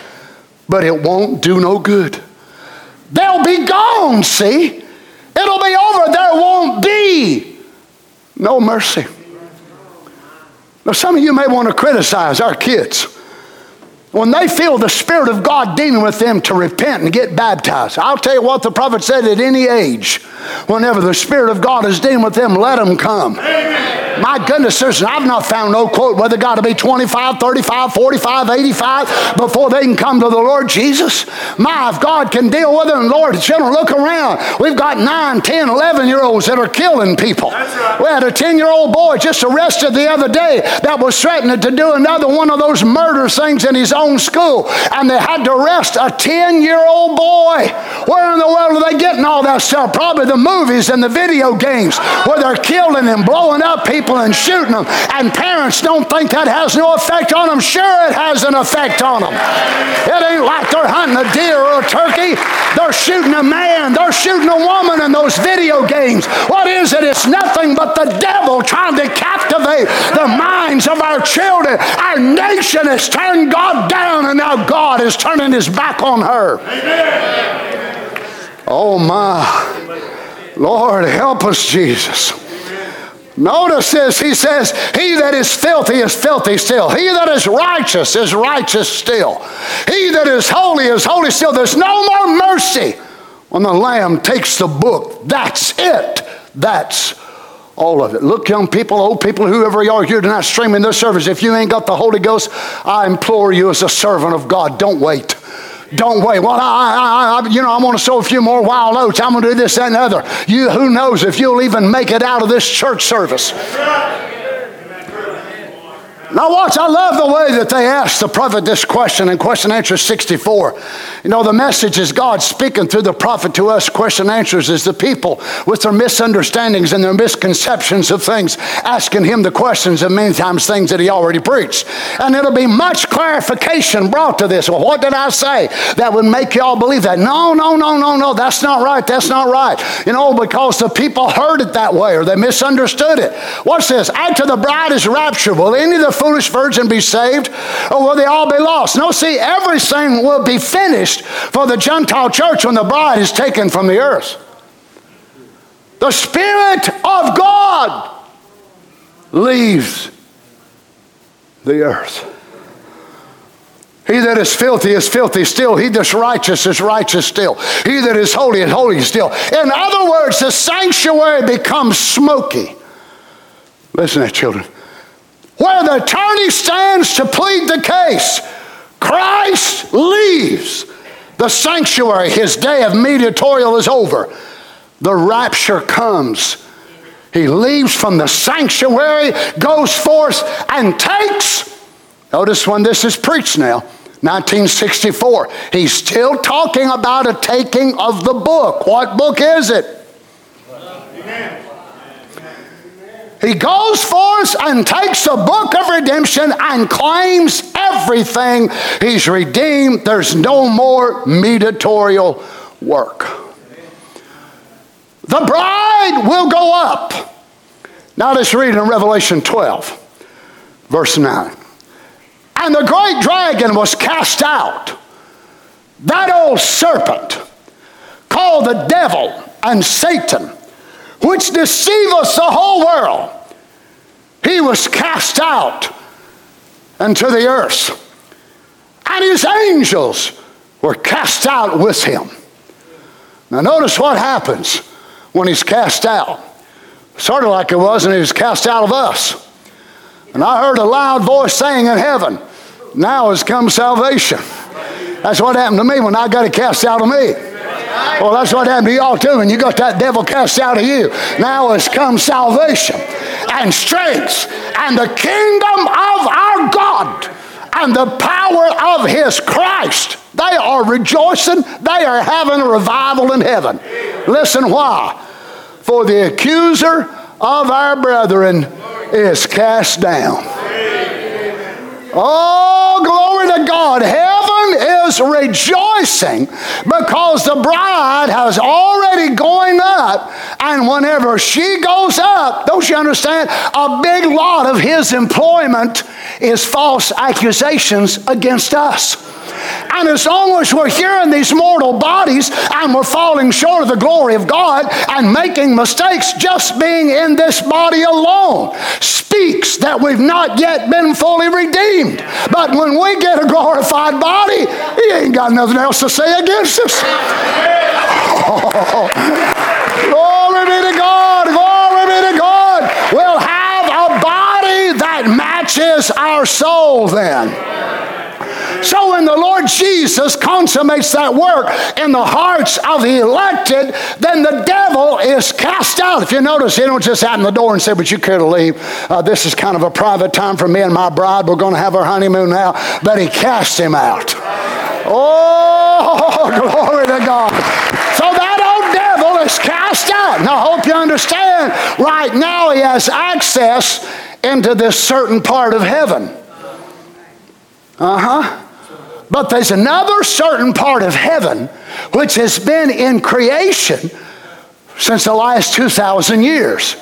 but it won't do no good. They'll be gone, see? It'll be over. There won't be no mercy. Now, some of you may want to criticize our kids. When they feel the Spirit of God dealing with them to repent and get baptized, I'll tell you what the prophet said at any age. Whenever the Spirit of God is dealing with them, let them come. Amen. My goodness, sirs, I've not found no quote whether it got to be 25, 35, 45, 85 before they can come to the Lord Jesus. My, if God can deal with them, Lord, children, look around. We've got 9, 10, 11-year-olds that are killing people. Right. We had a 10-year-old boy just arrested the other day that was threatening to do another one of those murder things in his own school, and they had to arrest a 10-year-old boy. Where in the world are they getting all that stuff? Probably the movies and the video games where they're killing and blowing up people and shooting them, and parents don't think that has no effect on them. Sure it has an effect on them. It ain't like they're hunting a deer or a turkey. They're shooting a man. They're shooting a woman in those video games. What is it? It's nothing but the devil trying to captivate the minds of our children. Our nation has turned God down, and now God is turning his back on her. Amen. Oh my Lord, help us, Jesus. Notice this, he says, he that is filthy still. He that is righteous still. He that is holy still. There's no more mercy when the Lamb takes the book. That's it. That's all of it. Look, young people, old people, whoever you are here tonight streaming this service, if you ain't got the Holy Ghost, I implore you as a servant of God, don't wait. Don't wait. Well, I want to sow a few more wild oats. I'm going to do this, that, and the other. You, who knows if you'll even make it out of this church service. Now watch, I love the way that they asked the prophet this question in question answer 64. You know, the message is God speaking through the prophet to us. Question answers is the people with their misunderstandings and their misconceptions of things, asking him the questions and many times things that he already preached. And it'll be much clarification brought to this. Well, what did I say that would make y'all believe that? No, that's not right. That's not right. You know, because the people heard it that way or they misunderstood it. What's this? After the bride is raptured, will any of the foolish virgin be saved, or will they all be lost? No, see, everything will be finished for the Gentile church when the bride is taken from the earth. The Spirit of God leaves the earth. He that is filthy still. He that is righteous still. He that is holy still. In other words, the sanctuary becomes smoky. Listen to that, children. Where the attorney stands to plead the case, Christ leaves the sanctuary. His day of mediatorial is over. The rapture comes. He leaves from the sanctuary, goes forth, and takes. Notice when this is preached now, 1964. He's still talking about a taking of the book. What book is it? He goes forth and takes the book of redemption and claims everything. He's redeemed. There's no more mediatorial work. The bride will go up. Now let's read in Revelation 12, verse 9. And the great dragon was cast out, that old serpent, called the devil and Satan, which deceiveth the whole world. He was cast out into the earth, and his angels were cast out with him. Now notice what happens when he's cast out. Sort of like it was when he was cast out of us. And I heard a loud voice saying in heaven, now has come salvation. That's what happened to me when I got it cast out of me. Well, that's what happened to y'all too when you got that devil cast out of you. Now has come salvation and strength and the kingdom of our God and the power of his Christ. They are rejoicing. They are having a revival in heaven. Listen why. For the accuser of our brethren is cast down. Oh, glory to God. Heaven is rejoicing because the bride has already gone up, and whenever she goes up, don't you understand, a big lot of his employment is false accusations against us. And as long as we're here in these mortal bodies and we're falling short of the glory of God and making mistakes, just being in this body alone speaks that we've not yet been fully redeemed. But when we get a glorified body, he ain't got nothing else to say against us. Oh, glory be to God, glory be to God. We'll have a body that matches our soul then. So when the Lord Jesus consummates that work in the hearts of the elected, then the devil is cast out. If you notice, he don't just open the door and say, but you care to leave. This is kind of a private time for me and my bride. We're going to have our honeymoon now. But he cast him out. Oh, glory to God. So that old devil is cast out. Now, I hope you understand. Right now, he has access into this certain part of heaven. But there's another certain part of heaven which has been in creation since the last 2,000 years.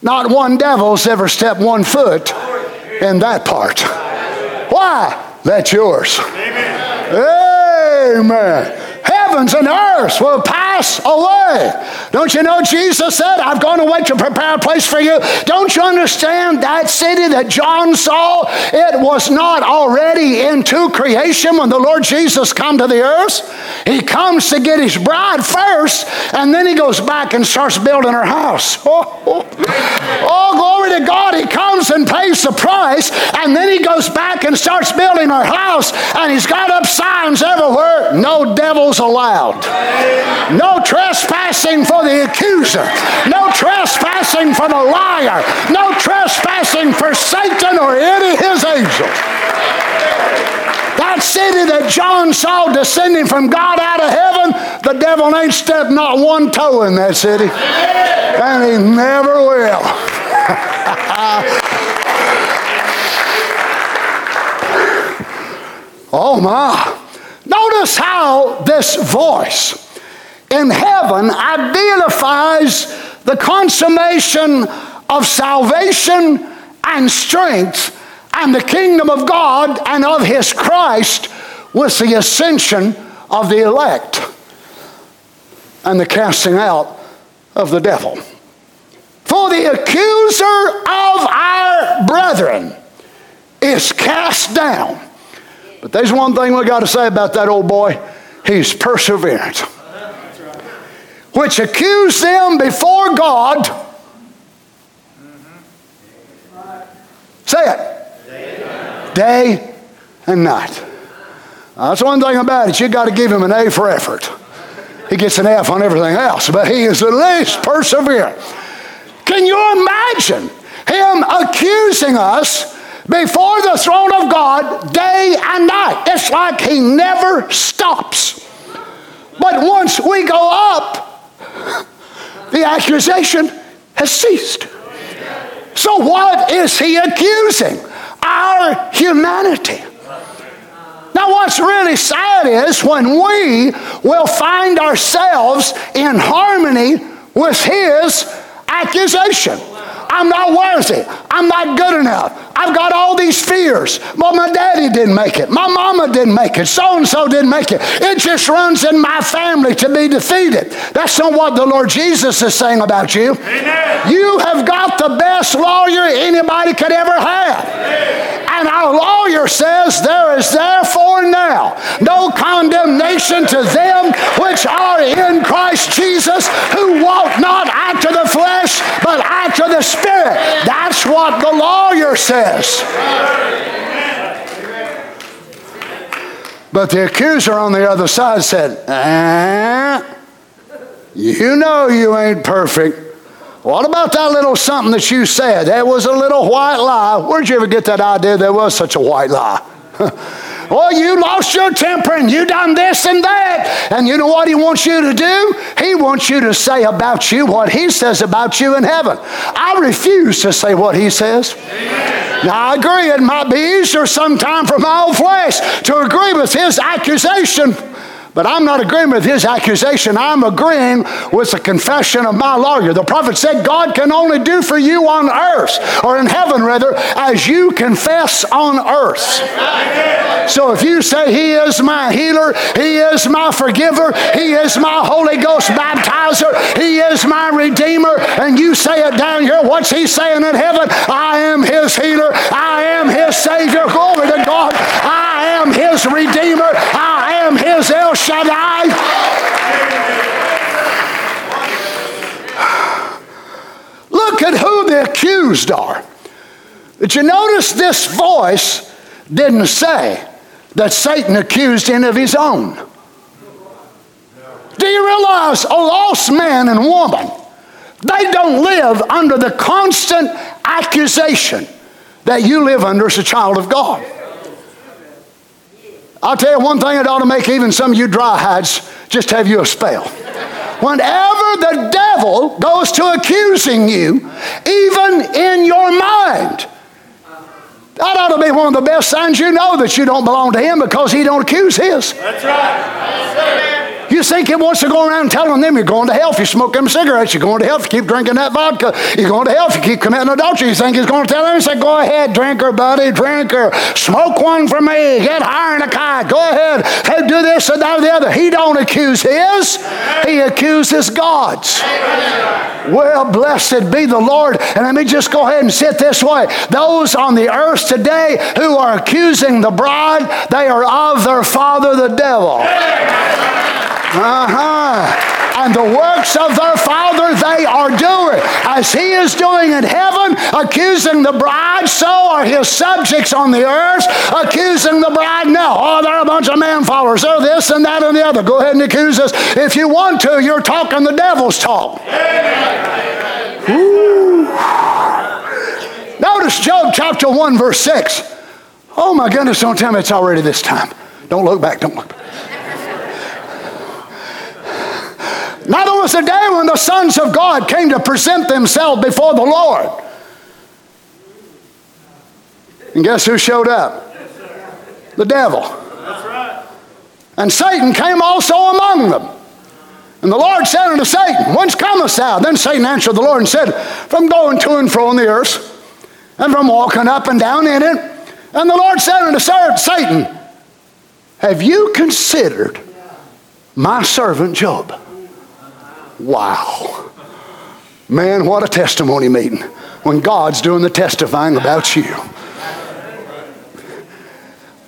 Not one devil's ever stepped one foot in that part. Why? That's yours. Amen. Amen. Heavens and earth will pass away. Don't you know Jesus said, I've gone away to prepare a place for you. Don't you understand that city that John saw? It was not already into creation when the Lord Jesus come to the earth. He comes to get his bride first, and then he goes back and starts building her house. Oh, glory to God. He comes and pays the price, and then he goes back and starts building her house, and he's got up signs everywhere. No devils allowed. No trespassing for the accuser. No trespassing for the liar. No trespassing for Satan or any of his angels. That city that John saw descending from God out of heaven, the devil ain't stepped not one toe in that city. And he never will. Oh my. Notice how this voice in heaven identifies the consummation of salvation and strength and the kingdom of God and of his Christ with the ascension of the elect and the casting out of the devil. For the accuser of our brethren is cast down. But there's one thing we got to say about that old boy. He's perseverant. Which accused them before God. Say it. Day and night. Now, that's one thing about it. You got to give him an A for effort. He gets an F on everything else. But he is at least perseverant. Can you imagine him accusing us before the throne of God, day and night? It's like he never stops. But once we go up, the accusation has ceased. So what is he accusing? Our humanity. Now, what's really sad is when we will find ourselves in harmony with his accusation. I'm not worthy. I'm not good enough. I've got all these fears. Well, my daddy didn't make it. My mama didn't make it. So-and-so didn't make it. It just runs in my family to be defeated. That's not what the Lord Jesus is saying about you. Amen. You have got the best lawyer anybody could ever have. Amen. And our lawyer says there is therefore now no condemnation to them which are in Christ Jesus, who walk not after the flesh, but after the Spirit. That's what the lawyer says. But the accuser on the other side said, you know you ain't perfect. What about that little something that you said? That was a little white lie. Where'd you ever get that idea there was such a white lie? Well, you lost your temper and you done this and that. And you know what he wants you to do? He wants you to say about you what he says about you in heaven. I refuse to say what he says. Amen. Now, I agree it might be easier sometime for my own flesh to agree with his accusation. But I'm not agreeing with his accusation. I'm agreeing with the confession of my lawyer. The prophet said, God can only do for you on earth, or in heaven rather, as you confess on earth. Amen. So if you say, he is my healer, he is my forgiver, he is my Holy Ghost baptizer, he is my redeemer, and you say it down here, what's he saying in heaven? I am his healer. I am his savior. Glory to God. I am his redeemer. I am his El Shaddai. Look at who the accused are. Did you notice this voice didn't say that Satan accused any of his own? Do you realize a lost man and woman, they don't live under the constant accusation that you live under as a child of God? I'll tell you one thing that ought to make even some of you dry hides just have you a spell. Whenever the devil goes to accusing you, even in your mind, that ought to be one of the best signs you know that you don't belong to him, because he don't accuse his. That's right. You think he wants to go around telling them you're going to hell if you smoke them cigarettes, you're going to hell if you keep drinking that vodka, you're going to hell if you keep committing adultery. You think he's going to tell them and say, go ahead, drinker, buddy, drinker, smoke one for me, get higher in a kite, go ahead, hey, do this and that or the other. He don't accuse his, he accuses God's. Well, blessed be the Lord. And let me just go ahead and sit this way. Those on the earth today who are accusing the bride, they are of their father, the devil. And the works of their father they are doing. As he is doing in heaven, accusing the bride, so are his subjects on the earth, accusing the bride now. Oh, they're a bunch of man followers. They're this and that and the other. Go ahead and accuse us. If you want to, you're talking the devil's talk. Ooh. Notice Job chapter 1, verse 6. Oh, my goodness, don't tell me it's already this time. Don't look back, don't look back. Now there was a day when the sons of God came to present themselves before the Lord. And guess who showed up? The devil. That's right. And Satan came also among them. And the Lord said unto Satan, whence comest thou? Then Satan answered the Lord and said, from going to and fro on the earth, and from walking up and down in it. And the Lord said unto Satan, have you considered my servant Job? Wow. Man, what a testimony meeting when God's doing the testifying about you.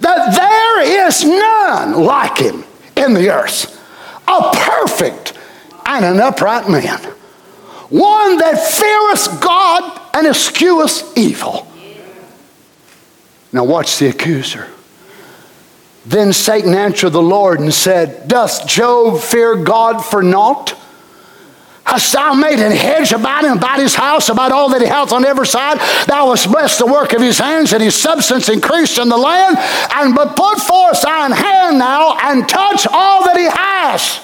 That there is none like him in the earth, a perfect and an upright man, one that feareth God and escheweth evil. Now watch the accuser. Then Satan answered the Lord and said, doth Job fear God for naught? Hast thou made an hedge about him, about his house, about all that he hath on every side? Thou hast blessed the work of his hands, and his substance increased in the land. And but put forth thine hand now, and touch all that he has.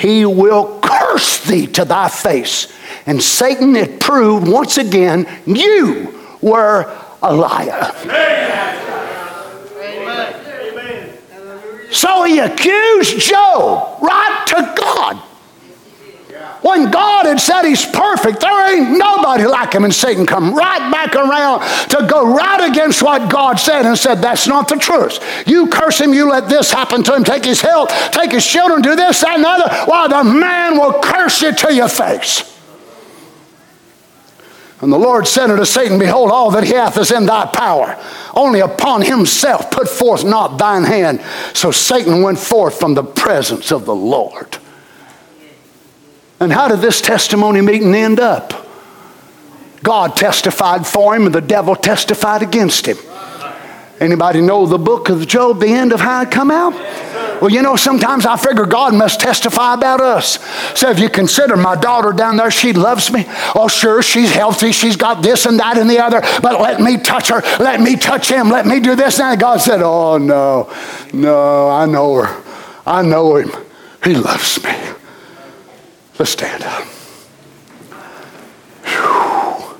he will curse thee to thy face. And Satan had proved once again you were a liar. Amen. Amen. So he accused Job right to God. When God had said he's perfect, there ain't nobody like him, and Satan come right back around to go right against what God said and said, that's not the truth. You curse him, you let this happen to him, take his health, take his children, do this, that, and the other, while the man will curse you to your face. And the Lord said unto Satan, behold, all that he hath is in thy power. Only upon himself put forth not thine hand. So Satan went forth from the presence of the Lord. And how did this testimony meeting end up? God testified for him and the devil testified against him. Anybody know the book of Job, the end of how it come out? Well, you know, sometimes I figure God must testify about us. So if you consider my daughter down there, she loves me. Oh, sure, she's healthy. She's got this and that and the other. But let me touch her. Let me touch him. Let me do this. And God said, oh, no, I know her. I know him. He loves me. Let's stand up. Whew.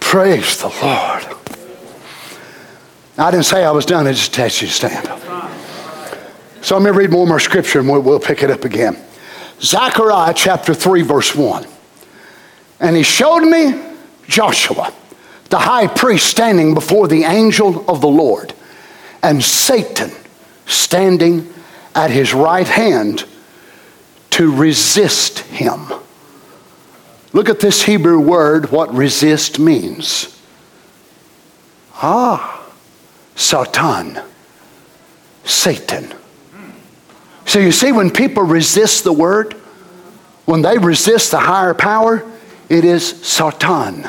Praise the Lord. I didn't say I was done. I just asked you to stand up. So I'm going to read one more scripture and we'll pick it up again. Zechariah chapter 3 verse 1. And he showed me Joshua, the high priest, standing before the angel of the Lord, and Satan standing at his right hand to resist him. Look at this Hebrew word, what resist means. Satan. Satan. So you see, when people resist the word, when they resist the higher power, it is Satan.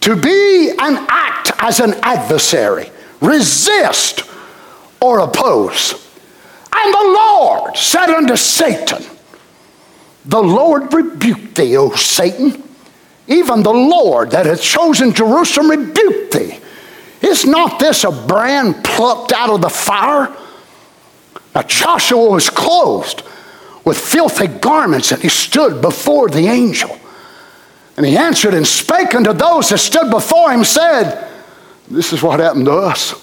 To be and act as an adversary, resist or oppose. And the Lord said unto Satan, the Lord rebuked thee, O Satan. Even the Lord that hath chosen Jerusalem rebuked thee. Is not this a brand plucked out of the fire? Now Joshua was clothed with filthy garments, and he stood before the angel. And he answered and spake unto those that stood before him, said, this is what happened to us.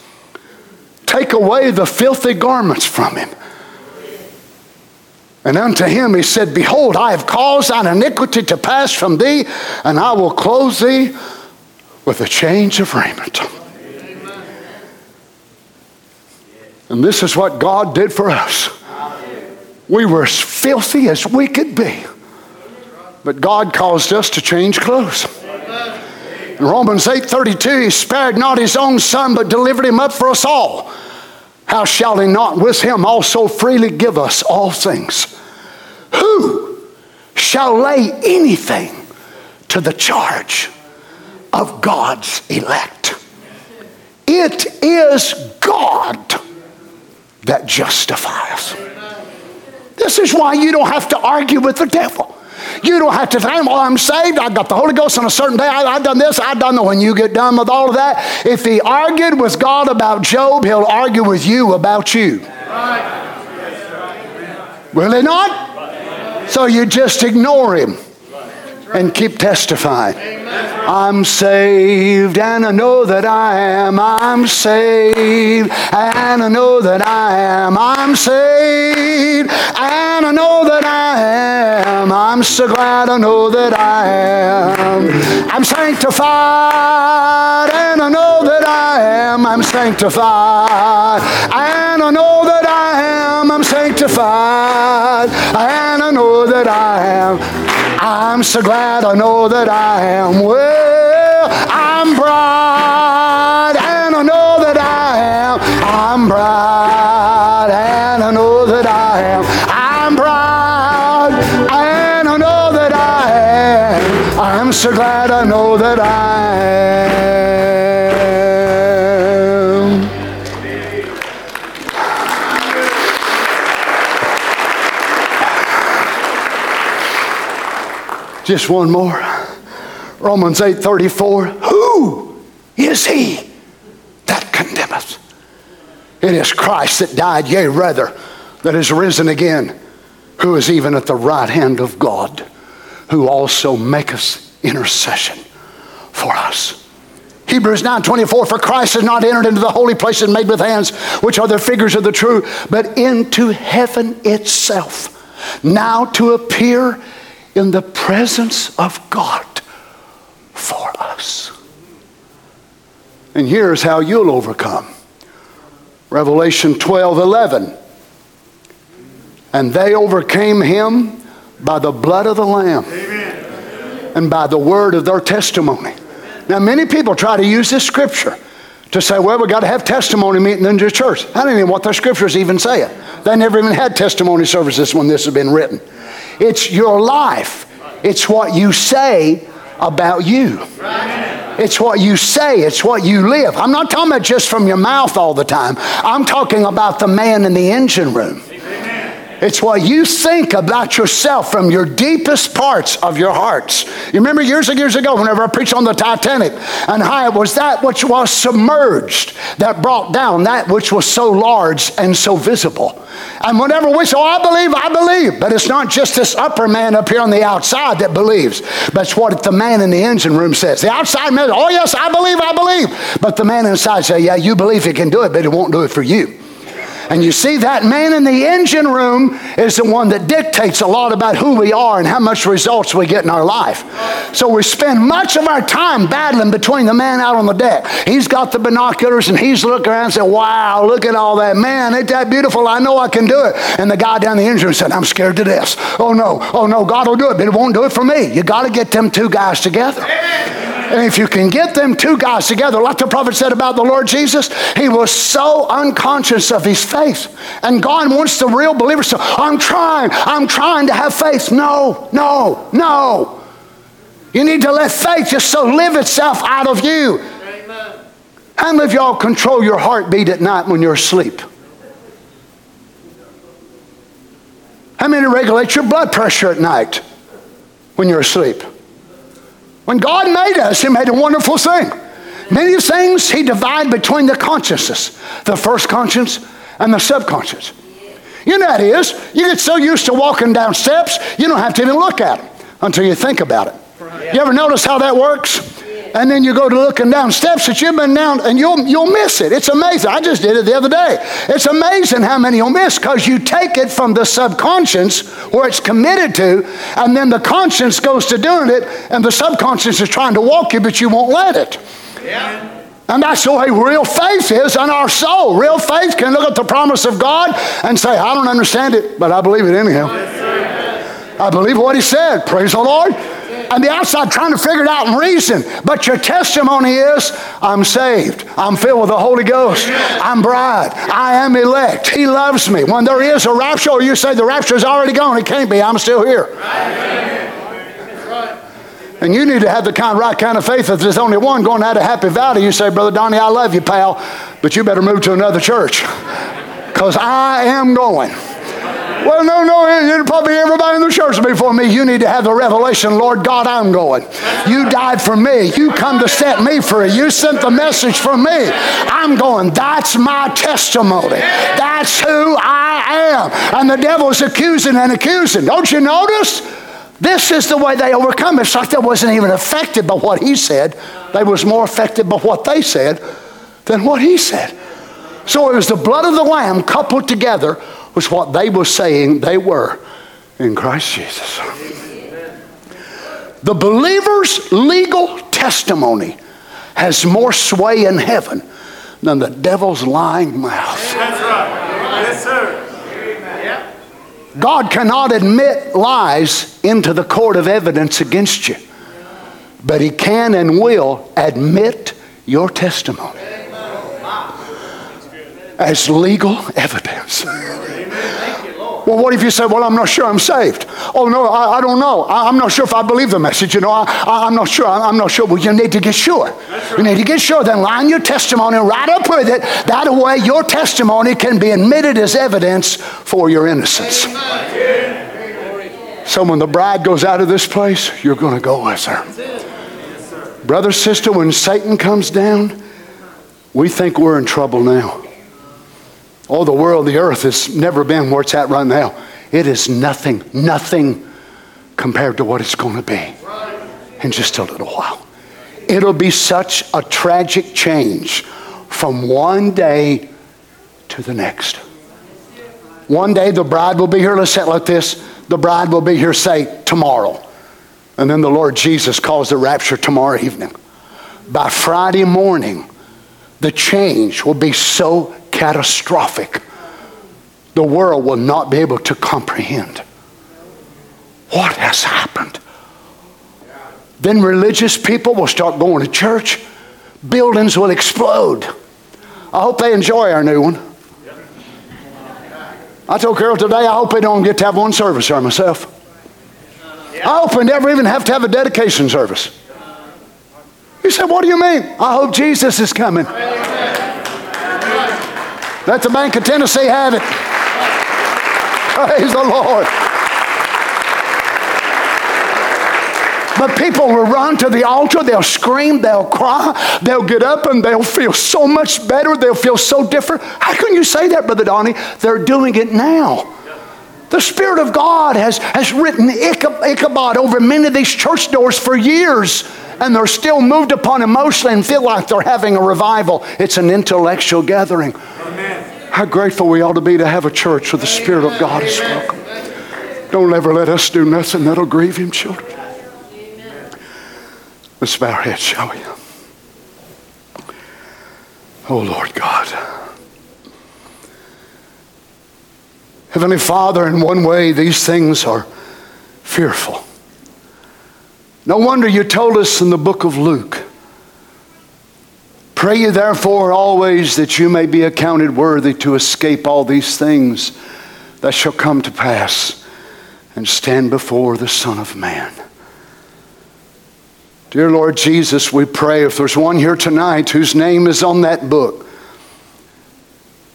Take away the filthy garments from him. And unto him he said, behold, I have caused thine iniquity to pass from thee, and I will clothe thee with a change of raiment. Amen. And this is what God did for us. We were as filthy as we could be, but God caused us to change clothes. Amen. In Romans 8:32, he spared not his own son, but delivered him up for us all. How shall he not with him also freely give us all things? Who shall lay anything to the charge of God's elect? It is God that justifies. This is why you don't have to argue with the devil. You don't have to say, well, I'm saved, I got the Holy Ghost on a certain day, I've done this, I've done that. When you get done with all of that, if he argued with God about Job, he'll argue with you about you. Right. Will he not? Right. So you just ignore him and keep testifying. Amen. I'm saved and I know that I am. I'm saved and I know that I am. I'm saved and I know that I am. I'm so glad I know that I am. I'm sanctified and I know that I am. I'm sanctified and I know that I am. I'm sanctified and I know that I am. I'm so glad I know that I am. Well, I'm bright and I know that I am. I'm bright and I know that I am. I'm bright and I know that I am. I'm so glad I know that I am. Just one more. Romans 8:34. Who is he that condemneth? It is Christ that died, yea, rather, that is risen again, who is even at the right hand of God, who also maketh intercession for us. Hebrews 9:24, for Christ has not entered into the holy places made with hands, which are the figures of the true, but into heaven itself, now to appear in the presence of God for us. And here's how you'll overcome. Revelation 12:11, and they overcame him by the blood of the Lamb, amen, and by the word of their testimony. Now, many people try to use this scripture to say, well, we've got to have testimony meeting in the church. I don't even want their scriptures even saying. They never even had testimony services when this had been written. It's your life. It's what you say about you. It's what you say. It's what you live. I'm not talking about just from your mouth all the time. I'm talking about the man in the engine room. It's what you think about yourself from your deepest parts of your hearts. You remember years and years ago whenever I preached on the Titanic and how it was that which was submerged that brought down that which was so large and so visible. And whenever we say, oh, I believe. But it's not just this upper man up here on the outside that believes. But it's what the man in the engine room says. The outside man, oh, yes, I believe. But the man inside says, yeah, you believe he can do it, but he won't do it for you. And you see, that man in the engine room is the one that dictates a lot about who we are and how much results we get in our life. So we spend much of our time battling between the man out on the deck. He's got the binoculars and he's looking around and saying, wow, look at all that. Man, ain't that beautiful? I know I can do it. And the guy down the engine room said, I'm scared to death. Oh no, God will do it, but it won't do it for me. You got to get them two guys together. And if you can get them two guys together, like the prophet said about the Lord Jesus, he was so unconscious of his faith. And God wants the real believer to say, I'm trying to have faith. No. You need to let faith just so live itself out of you. Amen. How many of y'all control your heartbeat at night when you're asleep? How many regulate your blood pressure at night when you're asleep? When God made us, he made a wonderful thing. Many things he divided between the consciences, the first conscience and the subconscious. You know how it is. You get so used to walking down steps, you don't have to even look at them until you think about it. You ever notice how that works? And then you go to looking down steps that you've been down, and you'll miss it. It's amazing. I just did it the other day. It's amazing how many you'll miss because you take it from the subconscious where it's committed to, and then the conscience goes to doing it, and the subconscious is trying to walk you, but you won't let it. Yeah. And that's the way real faith is in our soul. Real faith can look at the promise of God and say, I don't understand it, but I believe it anyhow. Yes, I believe what he said. Praise the Lord. On the outside trying to figure it out and reason. But your testimony is, I'm saved. I'm filled with the Holy Ghost. I'm bride. I am elect. He loves me. When there is a rapture, or you say the rapture is already gone, it can't be. I'm still here. Right. And you need to have the right kind of faith. If there's only one going out of Happy Valley, you say, Brother Donnie, I love you, pal, but you better move to another church because I am going. Well, no, probably everybody in the church before me. You need to have the revelation, Lord God, I'm going. You died for me. You come to set me free. You sent the message for me. I'm going. That's my testimony. That's who I am. And the devil's accusing. Don't you notice? This is the way they overcome. It's like they wasn't even affected by what he said. They was more affected by what they said than what he said. So it was the blood of the Lamb coupled together was what they were saying they were in Christ Jesus. The believer's legal testimony has more sway in heaven than the devil's lying mouth. That's right. Yes, sir. God cannot admit lies into the court of evidence against you, but he can and will admit your testimony as legal evidence. Well, what if you say, well, I'm not sure I'm saved. Oh, no, I don't know. I'm not sure if I believe the message. You know, I'm not sure. I'm not sure. Well, you need to get sure. Right. You need to get sure. Then line your testimony right up with it. That way your testimony can be admitted as evidence for your innocence. Amen. So when the bride goes out of this place, you're going to go with her. Yes, sir. Brother, sister, when Satan comes down, we think we're in trouble now. Oh, the world, the earth has never been where it's at right now. It is nothing, nothing compared to what it's going to be in just a little while. It'll be such a tragic change from one day to the next. One day the bride will be here. Let's say it like this. The bride will be here, say, tomorrow. And then the Lord Jesus calls the rapture tomorrow evening. By Friday morning, the change will be so catastrophic, the world will not be able to comprehend what has happened. Then religious people will start going to church. Buildings will explode. I hope they enjoy our new one. I told Carol today, I hope they don't get to have one service here myself. I hope we never even have to have a dedication service. You said, what do you mean? I hope Jesus is coming. Let the Bank of Tennessee have it. Praise the Lord. But people will run to the altar. They'll scream. They'll cry. They'll get up and they'll feel so much better. They'll feel so different. How can you say that, Brother Donnie? They're doing it now. The Spirit of God has written Ichabod over many of these church doors for years, and they're still moved upon emotionally and feel like they're having a revival. It's an intellectual gathering. Amen. How grateful we ought to be to have a church where the Spirit of God is welcome. Don't ever let us do nothing that'll grieve Him, children. Let's bow our heads, shall we? Oh, Lord God. Heavenly Father, in one way, these things are fearful. No wonder you told us in the book of Luke, pray you therefore always that you may be accounted worthy to escape all these things that shall come to pass and stand before the Son of Man. Dear Lord Jesus, we pray if there's one here tonight whose name is on that book,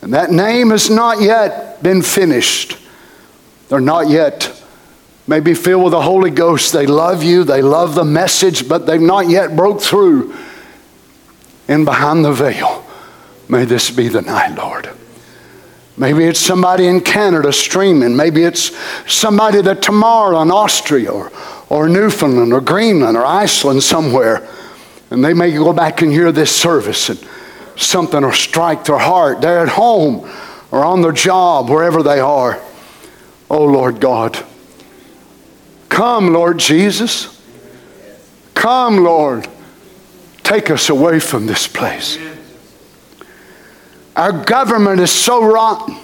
and that name has not yet been finished. They're not yet maybe filled with the Holy Ghost. They love you. They love the message, but they've not yet broke through in behind the veil. May this be the night, Lord. Maybe it's somebody in Canada streaming. Maybe it's somebody that tomorrow in Austria or Newfoundland or Greenland or Iceland somewhere, and they may go back and hear this service and something will strike their heart. They're at home or on their job, wherever they are. Oh, Lord God. Come, Lord Jesus. Come, Lord. Take us away from this place. Our government is so rotten.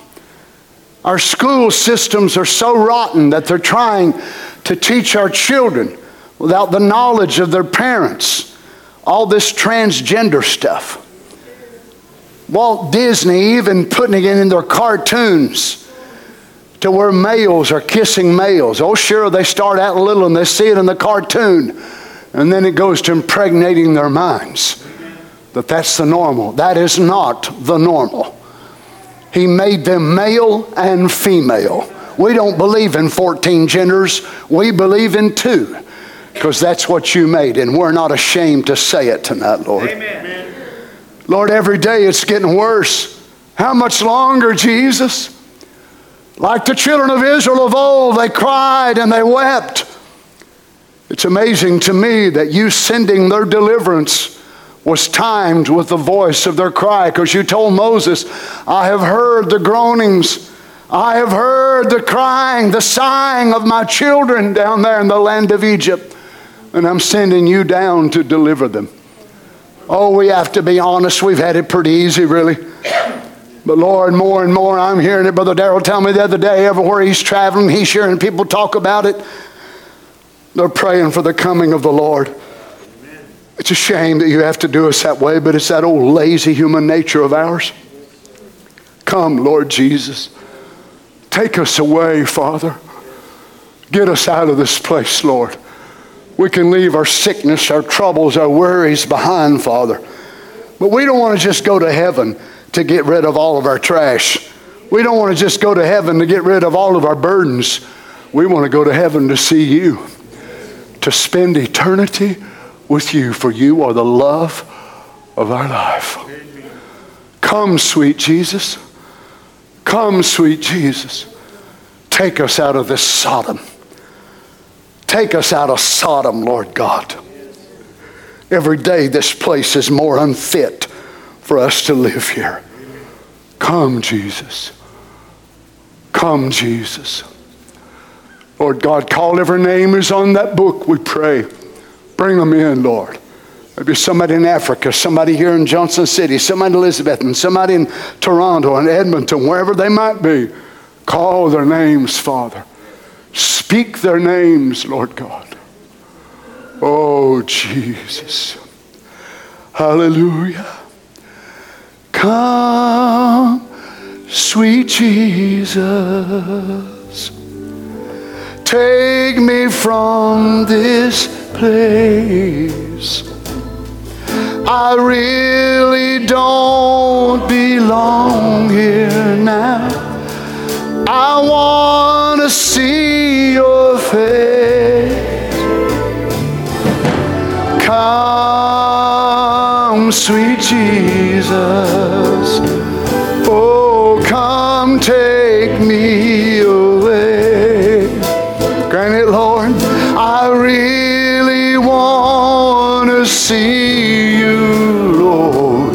Our school systems are so rotten that they're trying to teach our children without the knowledge of their parents all this transgender stuff. Walt Disney even putting it in their cartoons to where males are kissing males. Oh, sure, they start out little and they see it in the cartoon, and then it goes to impregnating their minds that that's the normal. That is not the normal. He made them male and female. We don't believe in 14 genders. We believe in 2 because that's what you made, and we're not ashamed to say it tonight, Lord. Amen. Lord, every day it's getting worse. How much longer, Jesus? Like the children of Israel of old, they cried and they wept. It's amazing to me that you sending their deliverance was timed with the voice of their cry, because you told Moses, I have heard the groanings. I have heard the crying, the sighing of my children down there in the land of Egypt, and I'm sending you down to deliver them. Oh, we have to be honest. We've had it pretty easy, really. But Lord, more and more I'm hearing it. Brother Darryl told me the other day, everywhere he's traveling, he's hearing people talk about it. They're praying for the coming of the Lord. Amen. It's a shame that you have to do us that way, but it's that old lazy human nature of ours. Come, Lord Jesus. Take us away, Father. Get us out of this place, Lord. We can leave our sickness, our troubles, our worries behind, Father. But we don't want to just go to heaven to get rid of all of our trash. We don't want to just go to heaven to get rid of all of our burdens. We want to go to heaven to see you, to spend eternity with you, for you are the love of our life. Come, sweet Jesus. Come, sweet Jesus. Take us out of this Sodom. Take us out of Sodom, Lord God. Every day this place is more unfit for us to live here. Come, Jesus. Come, Jesus. Lord God, call every name who's on that book, we pray. Bring them in, Lord. Maybe somebody in Africa, somebody here in Johnson City, somebody in Elizabethton, somebody in Toronto and Edmonton, wherever they might be. Call their names, Father. Speak their names, Lord God. Oh, Jesus. Hallelujah. Come, sweet Jesus. Take me from this place. I really don't belong here now. I want to see your face. Come, sweet Jesus. Oh, come take me away. Grant it, Lord. I really want to see you, Lord.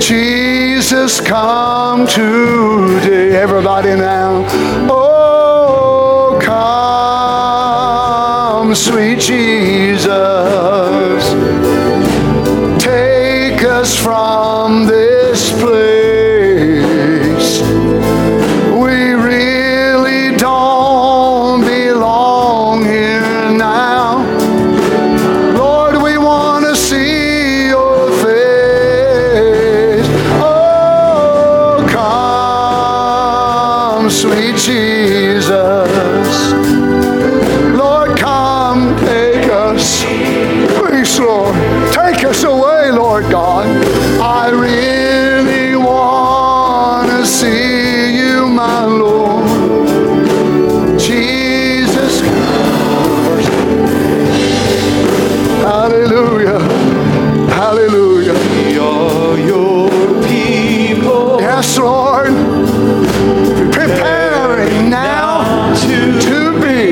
Jesus, come today. Everybody now. Oh, come, sweet Jesus. Take us from this place. We really don't belong here now. Lord, we want to see your face. Oh, come, sweet Jesus. Lord, come, take us. Please, Lord, take us away, Lord God. I really want to see you, my Lord. Jesus. Hallelujah. Hallelujah. We are your people. Yes, Lord. Preparing now to be.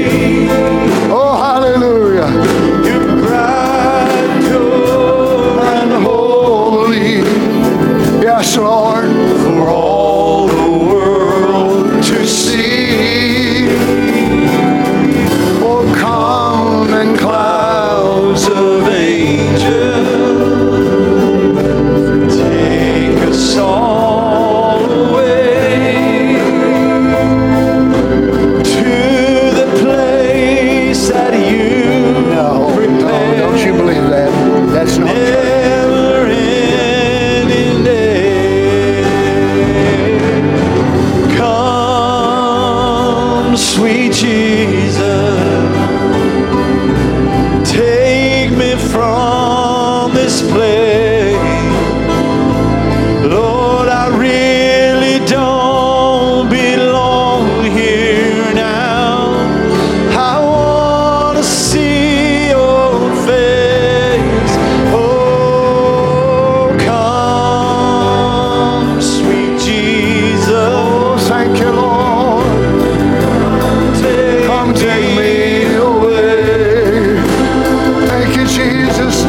Oh, hallelujah. Holy, yes, Lord, for all the world to see. Oh, come in clouds of angels, take us all away to the place that you prepared. Don't you believe that? That's not true. Sweet Jesus, take me from this place. Lord, I really don't belong here now. I want to see your face. Oh, come, sweet Jesus. Oh, thank you, Lord. Take me away. Thank you, Jesus.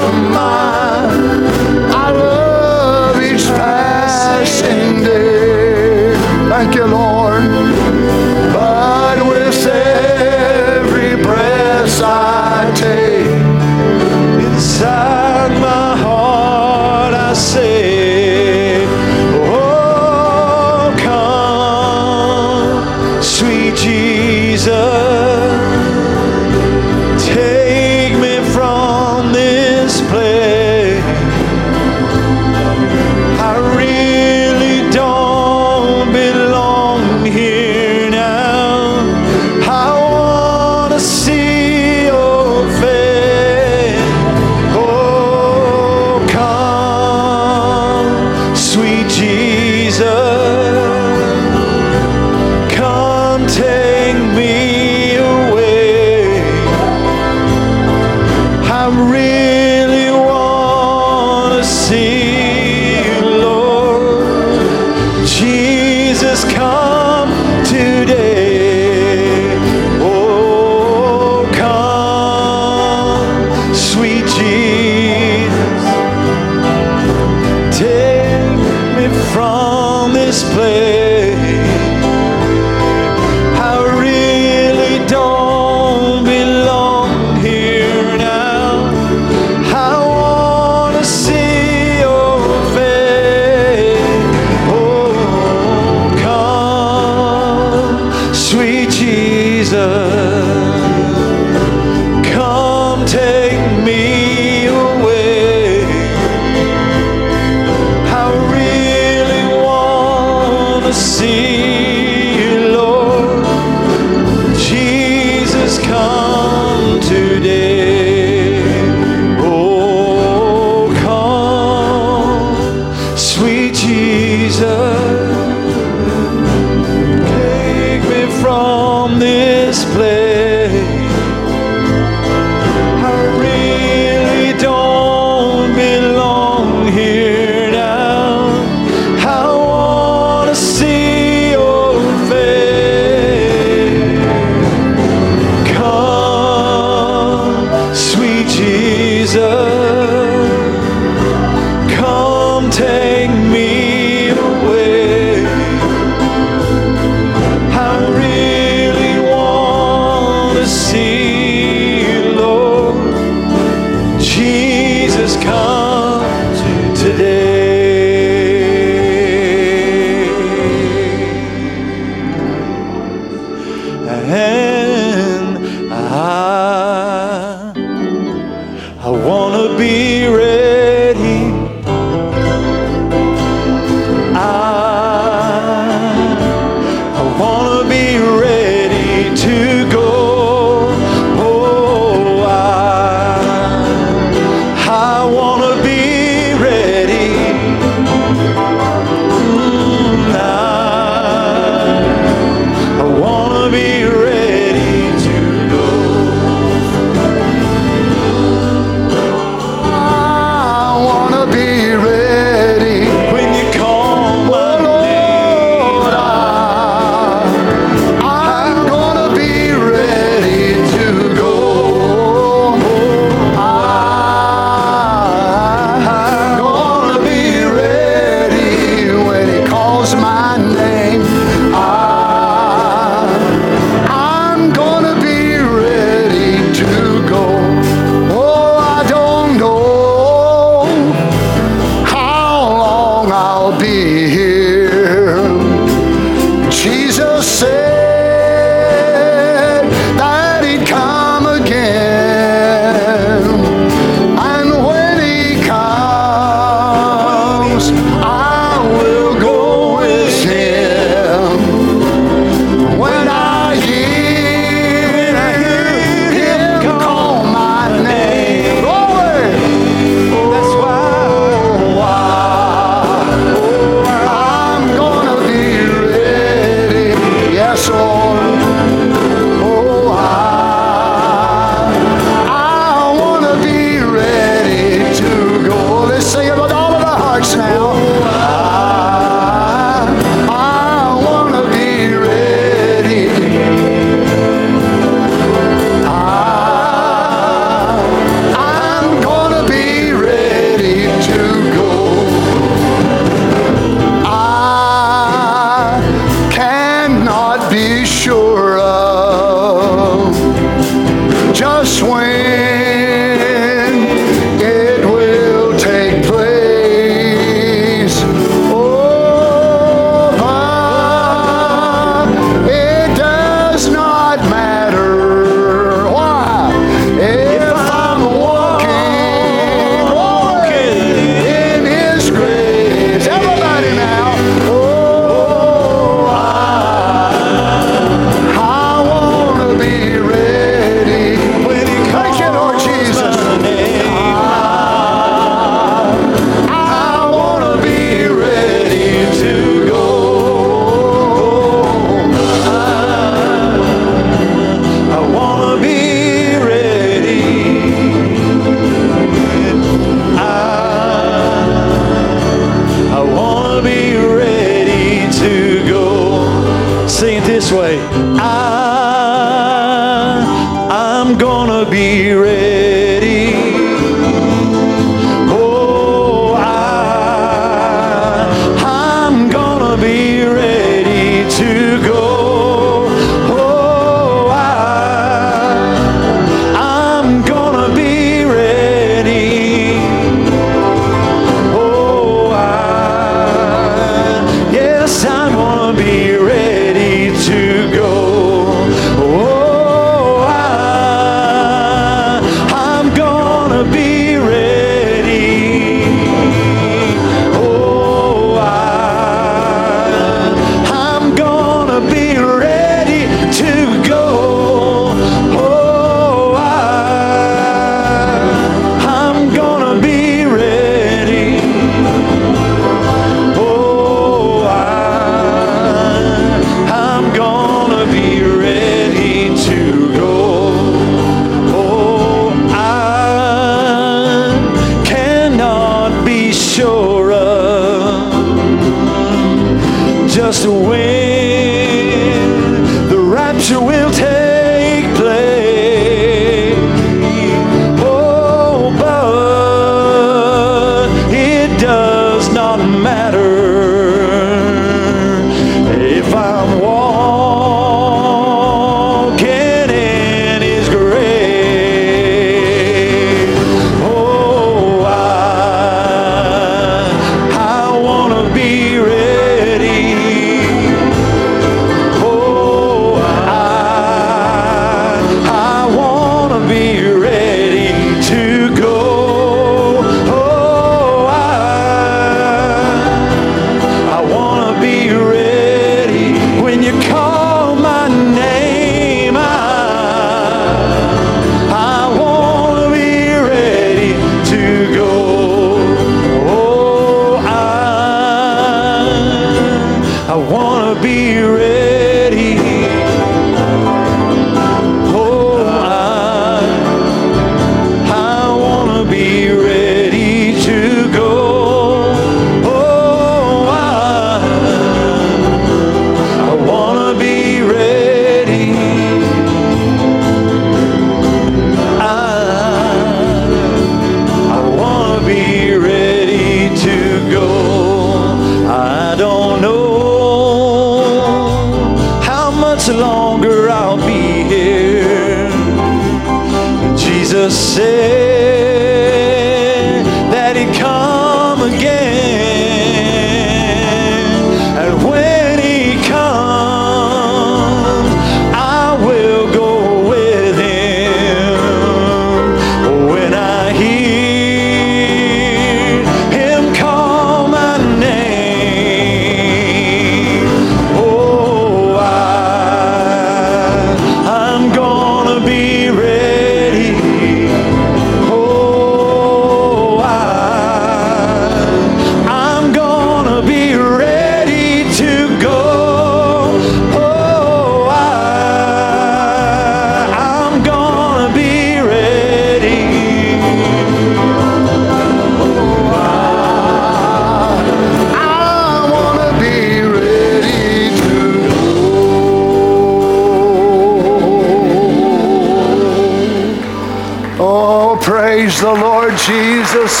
Jesus.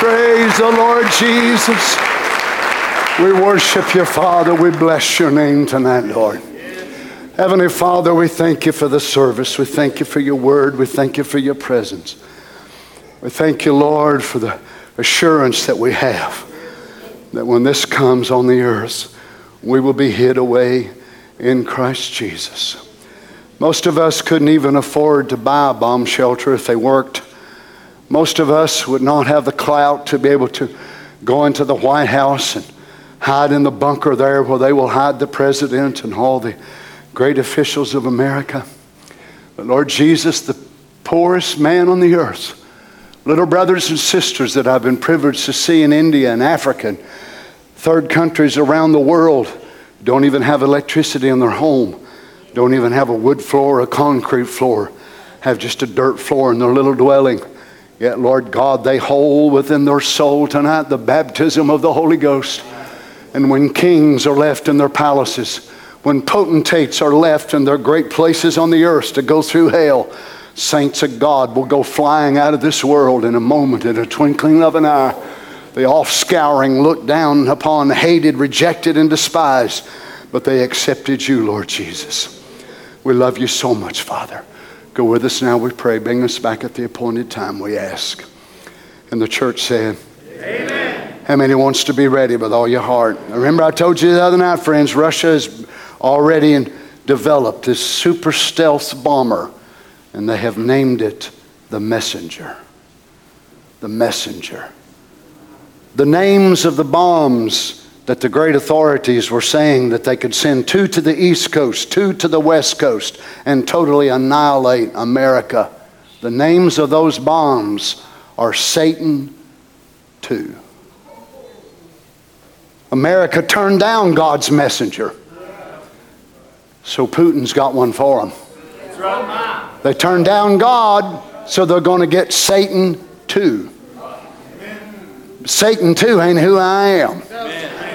Praise the Lord Jesus. We worship you, Father. We bless your name tonight, Lord. Heavenly Father, we thank you for the service. We thank you for your word. We thank you for your presence. We thank you, Lord, for the assurance that we have that when this comes on the earth, we will be hid away in Christ Jesus. Most of us couldn't even afford to buy a bomb shelter if they worked. Most of us would not have the clout to be able to go into the White House and hide in the bunker there where they will hide the president and all the great officials of America. But Lord Jesus, the poorest man on the earth, little brothers and sisters that I've been privileged to see in India and Africa and third countries around the world, don't even have electricity in their home, don't even have a wood floor or a concrete floor, have just a dirt floor in their little dwelling. Yet, Lord God, they hold within their soul tonight the baptism of the Holy Ghost. And when kings are left in their palaces, when potentates are left in their great places on the earth to go through hell, saints of God will go flying out of this world in a moment, in a twinkling of an eye. The off-scouring looked down upon, hated, rejected, and despised, but they accepted you, Lord Jesus. We love you so much, Father. Go with us now, we pray. Bring us back at the appointed time, we ask. And the church said, Amen. How many wants to be ready with all your heart? Remember, I told you the other night, friends, Russia is already developed this super stealth bomber, and they have named it the Messenger. The Messenger. The names of the bombs that the great authorities were saying that they could send two to the East Coast, two to the West Coast, and totally annihilate America. The names of those bombs are Satan 2. America turned down God's messenger. So Putin's got one for them. They turned down God, so they're going to get Satan 2. Satan 2 ain't who I am.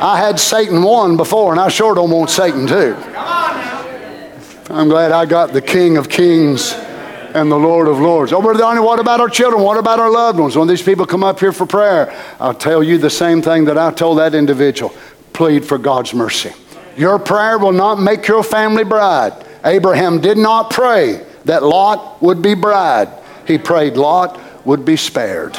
I had Satan 1 before, and I sure don't want Satan 2. I'm glad I got the King of Kings and the Lord of Lords. Oh, Brother Donnie, what about our children? What about our loved ones? When these people come up here for prayer, I'll tell you the same thing that I told that individual. Plead for God's mercy. Your prayer will not make your family bride. Abraham did not pray that Lot would be bride. He prayed Lot would be spared.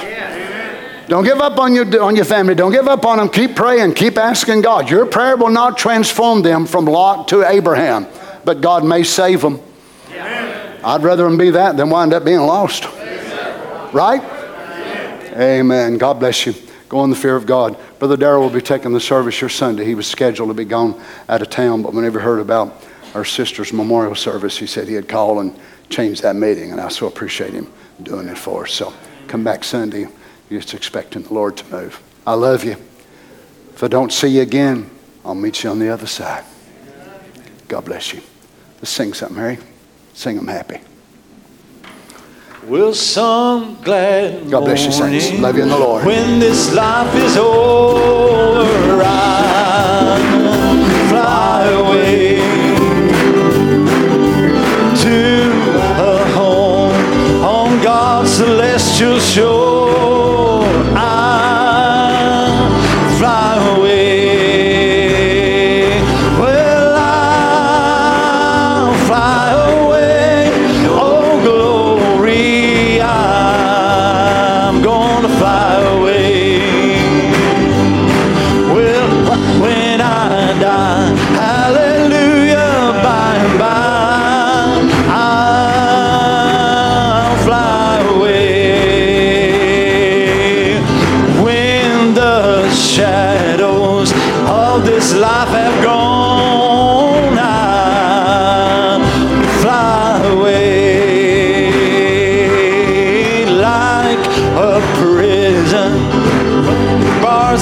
Don't give up on your family. Don't give up on them. Keep praying. Keep asking God. Your prayer will not transform them from Lot to Abraham, but God may save them. Amen. I'd rather them be that than wind up being lost. Amen. Right? Amen. Amen. God bless you. Go in the fear of God. Brother Darryl will be taking the service your Sunday. He was scheduled to be gone out of town, but whenever he heard about our sister's memorial service, he said he had called and changed that meeting, and I so appreciate him doing it for us. So come back Sunday. You're just expecting the Lord to move. I love you. If I don't see you again, I'll meet you on the other side. God bless you. Let's sing something, Harry. Sing them happy. Will some glad God bless you, saints. Love you in the Lord. When this life is over, I'm gonna fly away to a home on God's celestial shore.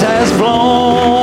Has blown